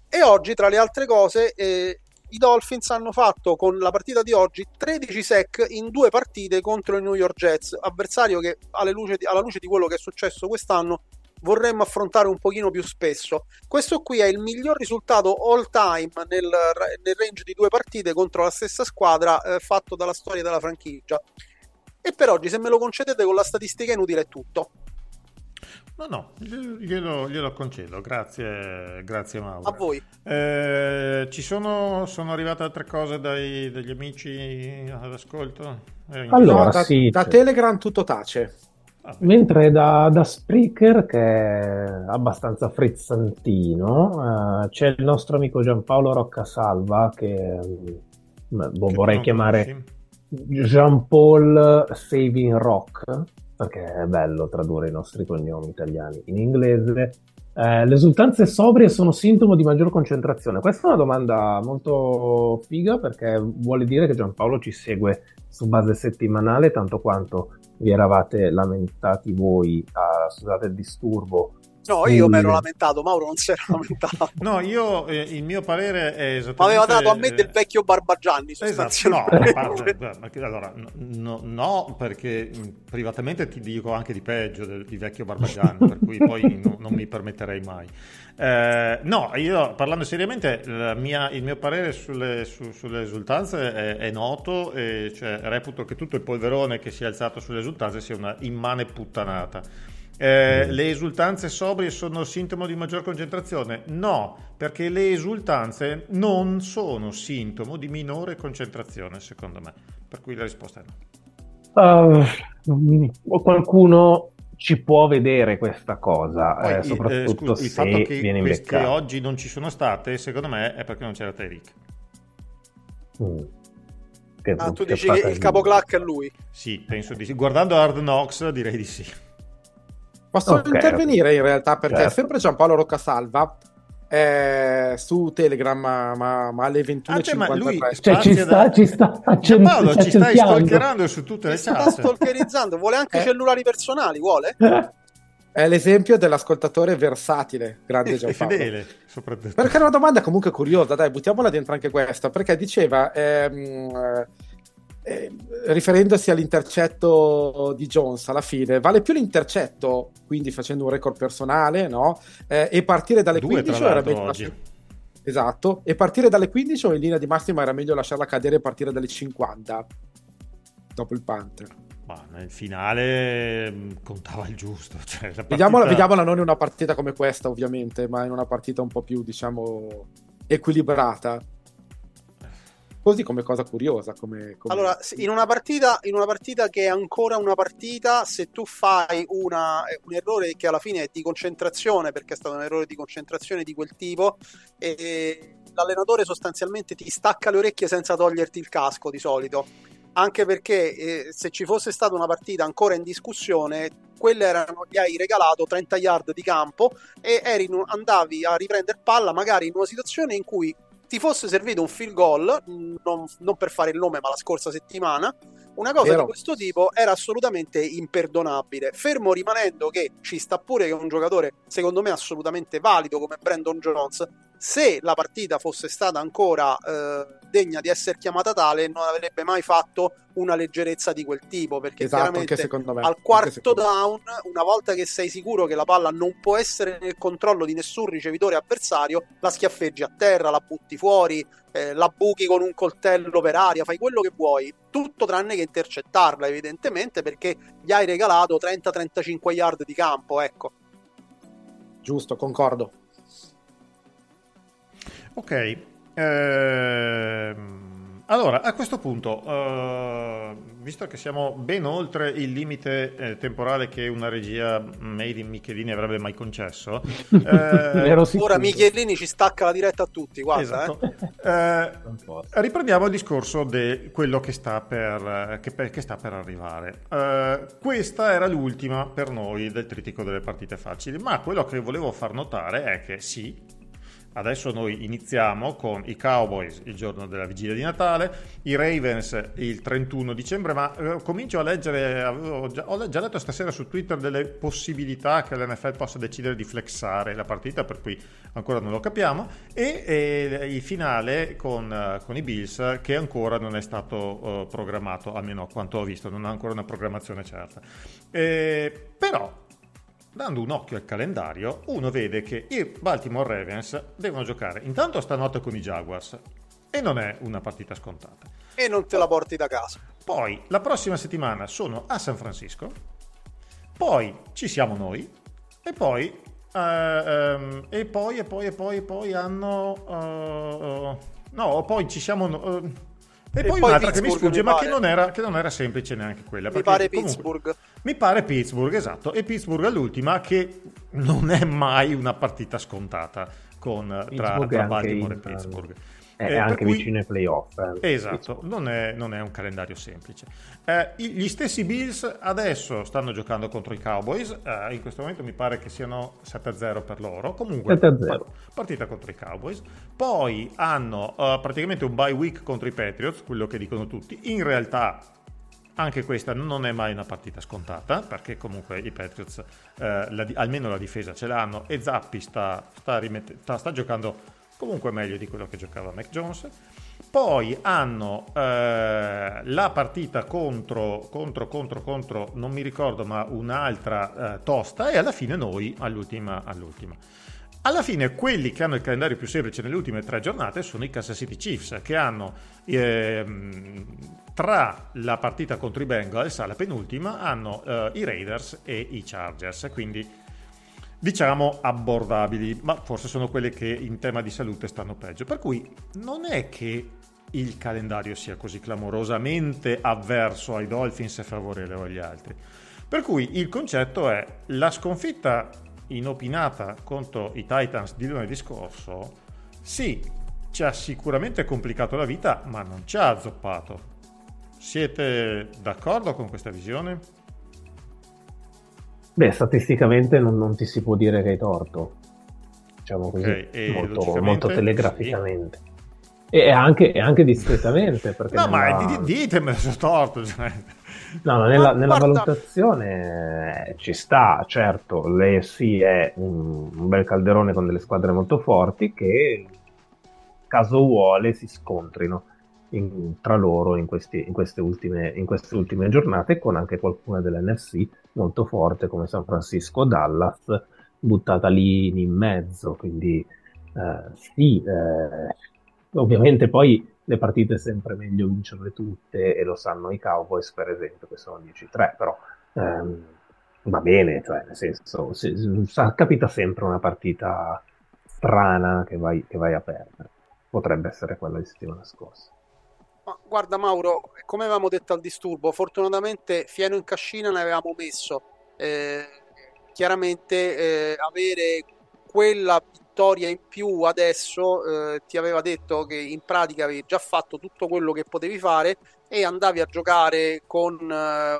e oggi tra le altre cose eh, i Dolphins hanno fatto con la partita di oggi tredici sack in due partite contro i New York Jets, avversario che alle luce di, alla luce di quello che è successo quest'anno vorremmo affrontare un pochino più spesso. Questo qui è il miglior risultato all time nel, nel range di due partite contro la stessa squadra eh, fatto dalla storia della franchigia. E per oggi, se me lo concedete, con la statistica inutile è tutto. No, no, glielo, glielo concedo, grazie, grazie Mauro. A voi. Eh, ci sono, sono arrivate altre cose dai, dagli amici all'ascolto? Eh, allora, no, da, sì, da Telegram tutto tace. Ah, mentre da, da Spreaker, che è abbastanza frizzantino, eh, c'è il nostro amico Gianpaolo Roccasalva, che, boh, che vorrei chiamare conosci. Jean-Paul Saving Rock, perché è bello tradurre i nostri cognomi italiani in inglese. Eh, le esultanze sobrie sono sintomo di maggior concentrazione. Questa è una domanda molto figa, perché vuole dire che Gianpaolo ci segue su base settimanale, tanto quanto vi eravate lamentati voi, a, scusate il disturbo. No, io e... mi ero lamentato, Mauro non si era lamentato. No, io, eh, il mio parere è esattamente... Ma aveva dato a me del vecchio Barbagianni, sostanzialmente. Esatto, no, allora, no, no, perché privatamente ti dico anche di peggio del, di vecchio Barbagianni, per cui poi no, non mi permetterei mai. Eh, no, io parlando seriamente, la mia, il mio parere sulle, su, sulle esultanze è, è noto, e cioè reputo che tutto il polverone che si è alzato sulle esultanze sia una immane puttanata. Eh, mm. Le esultanze sobrie sono sintomo di maggior concentrazione? No, perché le esultanze non sono sintomo di minore concentrazione, secondo me. Per cui la risposta è no. Uh, qualcuno ci può vedere questa cosa. Poi, eh, soprattutto eh, scusa, se il fatto che viene queste imbeccato. Oggi non ci sono state, secondo me, è perché non c'era Tyreek. Mm. Ah, tu dici che il capoclack è lui? Sì, penso di sì. Guardando Hard Knocks, direi di sì. Posso okay, intervenire in realtà, perché certo. Sempre Gianpaolo Roccasalva eh, su Telegram, ma, ma, ma alle ventuno e cinquantatré. Cioè, ci sta, da... ci sta accen- Paolo, ci stai stalkerando su tutte le chat. Sta stalkerizzando, vuole anche eh? cellulari personali, vuole? È l'esempio dell'ascoltatore versatile, grande Gianpaolo. Fedele, soprattutto. Perché è una domanda comunque curiosa, dai, buttiamola dentro anche questa, perché diceva... Ehm, Eh, riferendosi all'intercetto di Jones alla fine, vale più l'intercetto, quindi facendo un record personale, no? Eh, e partire dalle Due, quindici era meglio lasciar... esatto, e partire dalle quindici o in linea di massima era meglio lasciarla cadere e partire dalle cinquanta dopo il punt? Ma nel finale contava il giusto, cioè, la partita... vediamola, vediamola non in una partita come questa ovviamente, ma in una partita un po' più, diciamo, equilibrata. Così come cosa curiosa, come, come... Allora, in una partita in una partita che è ancora una partita, se tu fai una, un errore che alla fine è di concentrazione, perché è stato un errore di concentrazione di quel tipo, e l'allenatore sostanzialmente ti stacca le orecchie senza toglierti il casco di solito, anche perché eh, se ci fosse stata una partita ancora in discussione, quelle erano, gli hai regalato trenta yard di campo e eri, andavi a riprendere palla magari in una situazione in cui ti fosse servito un field goal, non, non per fare il nome, ma la scorsa settimana una cosa Vero. Di questo tipo era assolutamente imperdonabile, fermo rimanendo che ci sta pure che un giocatore secondo me assolutamente valido come Brandon Jones se la partita fosse stata ancora eh, degna di essere chiamata tale, non avrebbe mai fatto una leggerezza di quel tipo, perché esatto, chiaramente anche secondo me, al quarto down, una volta che sei sicuro che la palla non può essere nel controllo di nessun ricevitore avversario, la schiaffeggi a terra, la butti fuori, eh, la buchi con un coltello per aria, fai quello che vuoi, tutto tranne che intercettarla, evidentemente, perché gli hai regalato trenta trentacinque yard di campo, ecco. Giusto, concordo. Ok, ehm, allora a questo punto, eh, visto che siamo ben oltre il limite eh, temporale che una regia made in Michelini avrebbe mai concesso, eh, ora Michelini ci stacca la diretta a tutti, guarda. Esatto. eh. Eh, riprendiamo il discorso di quello che sta per, che per, che sta per arrivare. Eh, questa era l'ultima per noi del trittico delle partite facili, ma quello che volevo far notare è che sì, adesso noi iniziamo con i Cowboys il giorno della vigilia di Natale, i Ravens il trentuno dicembre, ma eh, comincio a leggere, avevo già, ho già letto stasera su Twitter delle possibilità che l'N F L possa decidere di flexare la partita, per cui ancora non lo capiamo, e, e il finale con, con i Bills, che ancora non è stato eh, programmato, almeno a quanto ho visto, non ha ancora una programmazione certa. Eh, però... dando un occhio al calendario, uno vede che i Baltimore Ravens devono giocare intanto stanotte con i Jaguars, e non è una partita scontata. E non te la porti da casa. Poi, la prossima settimana sono a San Francisco, poi ci siamo noi, e poi, uh, um, e poi, e poi, e poi, e poi hanno... Uh, uh, no, poi ci siamo... Uh, E, e poi, poi un'altra Pittsburgh, che mi sfugge, mi ma che non, era, che non era semplice neanche quella. Mi pare comunque, Pittsburgh. Mi pare Pittsburgh, esatto. E Pittsburgh è l'ultima, che non è mai una partita scontata con, tra, tra Baltimore in, e Pittsburgh. È eh, anche cui, vicino ai playoff. Eh, esatto, non è, non è un calendario semplice. Eh, gli stessi Bills adesso stanno giocando contro i Cowboys. Eh, in questo momento mi pare che siano sette a zero per loro. Comunque, partita contro i Cowboys. Poi hanno eh, praticamente un bye week contro i Patriots, quello che dicono tutti. In realtà anche questa non è mai una partita scontata, perché comunque i Patriots, eh, la, almeno la difesa ce l'hanno, e Zappi sta, sta, rimette, sta, sta giocando... comunque meglio di quello che giocava Mac Jones. Poi hanno eh, la partita contro, contro, contro, contro, non mi ricordo, ma un'altra eh, tosta, e alla fine noi all'ultima, all'ultima. Alla fine quelli che hanno il calendario più semplice nelle ultime tre giornate sono i Kansas City Chiefs, che hanno eh, tra la partita contro i Bengals, alla penultima, hanno eh, i Raiders e i Chargers, quindi... diciamo abbordabili, ma forse sono quelle che in tema di salute stanno peggio, per cui non è che il calendario sia così clamorosamente avverso ai Dolphins e favorevole agli altri, per cui il concetto è: la sconfitta inopinata contro i Titans di lunedì scorso sì, ci ha sicuramente complicato la vita, ma non ci ha azzoppato. Siete d'accordo con questa visione? Beh, statisticamente non, non ti si può dire che hai torto, diciamo così, okay, e molto, molto telegraficamente. Sì. E anche, anche discretamente. Perché no, nella... ma ditemi se ho torto. Cioè. No, no, nella, nella valutazione ci sta, certo, l'A F C è un, un bel calderone con delle squadre molto forti che, caso vuole, si scontrino in, tra loro in, questi, in, queste ultime, in queste ultime giornate, con anche qualcuna dell'N F C molto forte come San Francisco, Dallas, buttata lì in mezzo, quindi eh, sì, eh, ovviamente poi le partite è sempre meglio vincerle tutte, e lo sanno i Cowboys per esempio, che sono dieci tre, però ehm, va bene, cioè nel senso se, se, capita sempre una partita strana che vai, che vai a perdere, potrebbe essere quella di settimana scorsa. Ma guarda Mauro, come avevamo detto al disturbo, fortunatamente fieno in cascina ne avevamo messo, eh, chiaramente eh, avere quella vittoria in più adesso eh, ti aveva detto che in pratica avevi già fatto tutto quello che potevi fare e andavi a giocare con eh,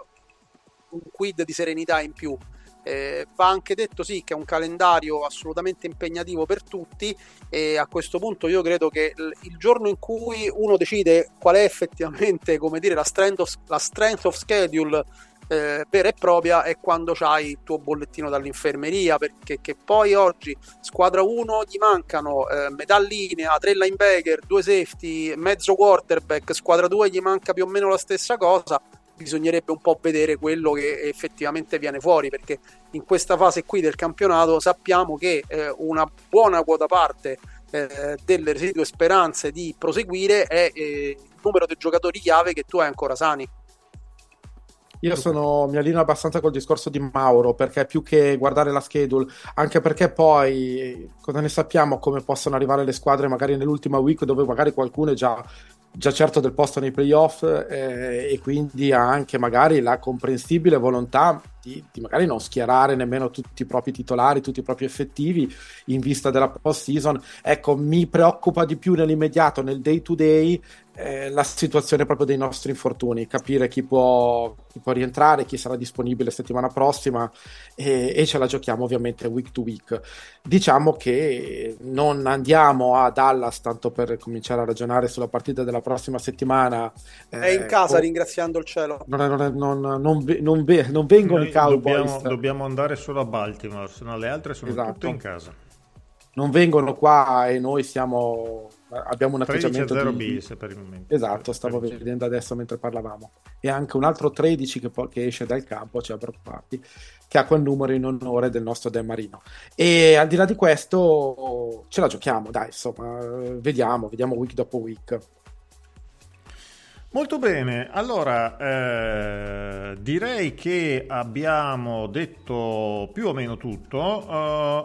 un quid di serenità in più. Eh, va anche detto sì che è un calendario assolutamente impegnativo per tutti, e a questo punto io credo che l- il giorno in cui uno decide qual è effettivamente, come dire, la strength of, la strength of schedule eh, vera e propria è quando c'hai il tuo bollettino dall'infermeria, perché che poi oggi squadra uno gli mancano eh, metà linea, tre linebacker, due safety, mezzo quarterback, squadra due gli manca più o meno la stessa cosa. Bisognerebbe un po' vedere quello che effettivamente viene fuori, perché in questa fase qui del campionato sappiamo che eh, una buona quota parte eh, delle residue speranze di proseguire è eh, il numero dei giocatori chiave che tu hai ancora sani. Io sono, mi allineo abbastanza col discorso di Mauro, perché più che guardare la schedule, anche perché poi cosa ne sappiamo come possono arrivare le squadre magari nell'ultima week, dove magari qualcuno è già già certo del posto nei playoff eh, e quindi ha anche magari la comprensibile volontà di, di magari non schierare nemmeno tutti i propri titolari, tutti i propri effettivi in vista della post season. Ecco, mi preoccupa di più nell'immediato, nel day to day, eh, la situazione proprio dei nostri infortuni, capire chi può, chi può rientrare, chi sarà disponibile settimana prossima, e, e ce la giochiamo ovviamente week to week. Diciamo che non andiamo a Dallas tanto per cominciare a ragionare sulla partita della prossima settimana, eh, è in casa con... ringraziando il cielo, non, non, non, non, non, non vengono i Cowboys, dobbiamo, dobbiamo andare solo a Baltimore, se no le altre sono esatto. Tutte in casa, non vengono qua e noi siamo abbiamo un atteggiamento tredici a zero di... bis per il momento. Esatto, stavo tredici vedendo adesso mentre parlavamo, e anche un altro tredici che, po- che esce dal campo, cioè Brock Party, che ha quel numero in onore del nostro Dan Marino. E al di là di questo ce la giochiamo, dai, insomma, vediamo, vediamo week dopo week. Molto bene, allora eh, direi che abbiamo detto più o meno tutto,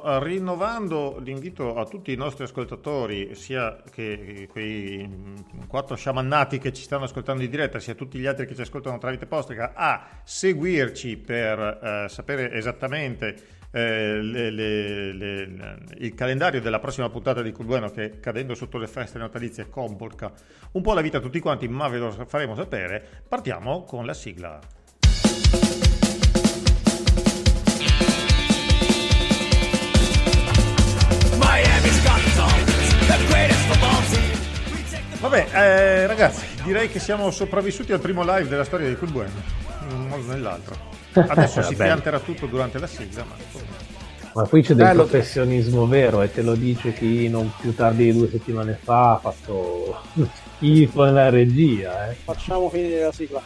eh, rinnovando l'invito a tutti i nostri ascoltatori, sia che quei quattro sciamannati che ci stanno ascoltando in diretta, sia tutti gli altri che ci ascoltano tramite podcast, a seguirci per eh, sapere esattamente Eh, le, le, le, il calendario della prossima puntata di Cool Bueno, che cadendo sotto le feste natalizie comporca un po' la vita a tutti quanti, ma ve lo faremo sapere. Partiamo con la sigla. Vabbè, eh, ragazzi, direi che siamo sopravvissuti al primo live della storia di Cool Bueno, in un modo o nell'altro. Adesso si pianterà tutto durante la sigla, ma... ma qui c'è del bello professionismo te. Vero, e te lo dice chi non più tardi di due settimane fa ha fatto schifo nella regia, eh. Facciamo finire la sigla.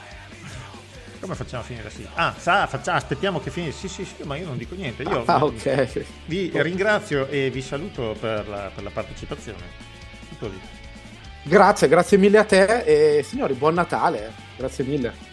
Come facciamo finire la sigla? Ah, sa, faccia, aspettiamo che finisca. Sì, sì, sì, ma io non dico niente. Io ah, vi, okay. vi ringrazio e vi saluto per la, per la partecipazione. Tutto lì. Grazie, grazie mille a te, e signori, buon Natale. Grazie mille.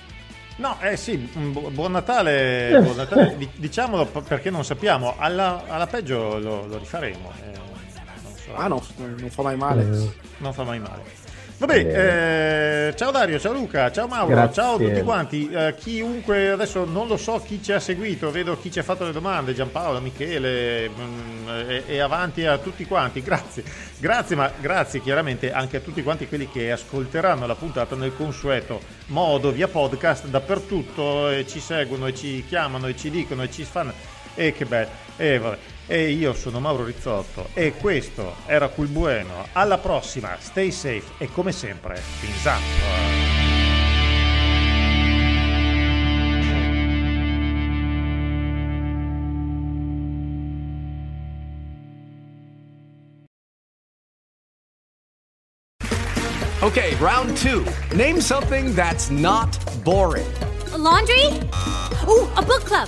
No, eh sì, buon Natale, buon Natale. Diciamolo perché non sappiamo, alla, alla peggio lo, lo rifaremo. Eh, non so. Ah no, non fa mai male. Mm. Non fa mai male. Vabbè, eh. Eh, ciao Dario, ciao Luca, ciao Mauro, grazie. Ciao a tutti quanti. Eh, chiunque, adesso non lo so chi ci ha seguito, vedo chi ci ha fatto le domande, Giampaolo, Michele mh, e, e avanti a tutti quanti. Grazie, grazie, ma grazie chiaramente anche a tutti quanti quelli che ascolteranno la puntata nel consueto modo via podcast dappertutto, e ci seguono e ci chiamano e ci dicono e ci fanno. E che bello, e vabbè. E io sono Mauro Rizzotto e questo era Cool Bueno. Alla prossima, stay safe e come sempre, fins up. Okay, round two. Name something that's not boring. A laundry? Ooh, a book club.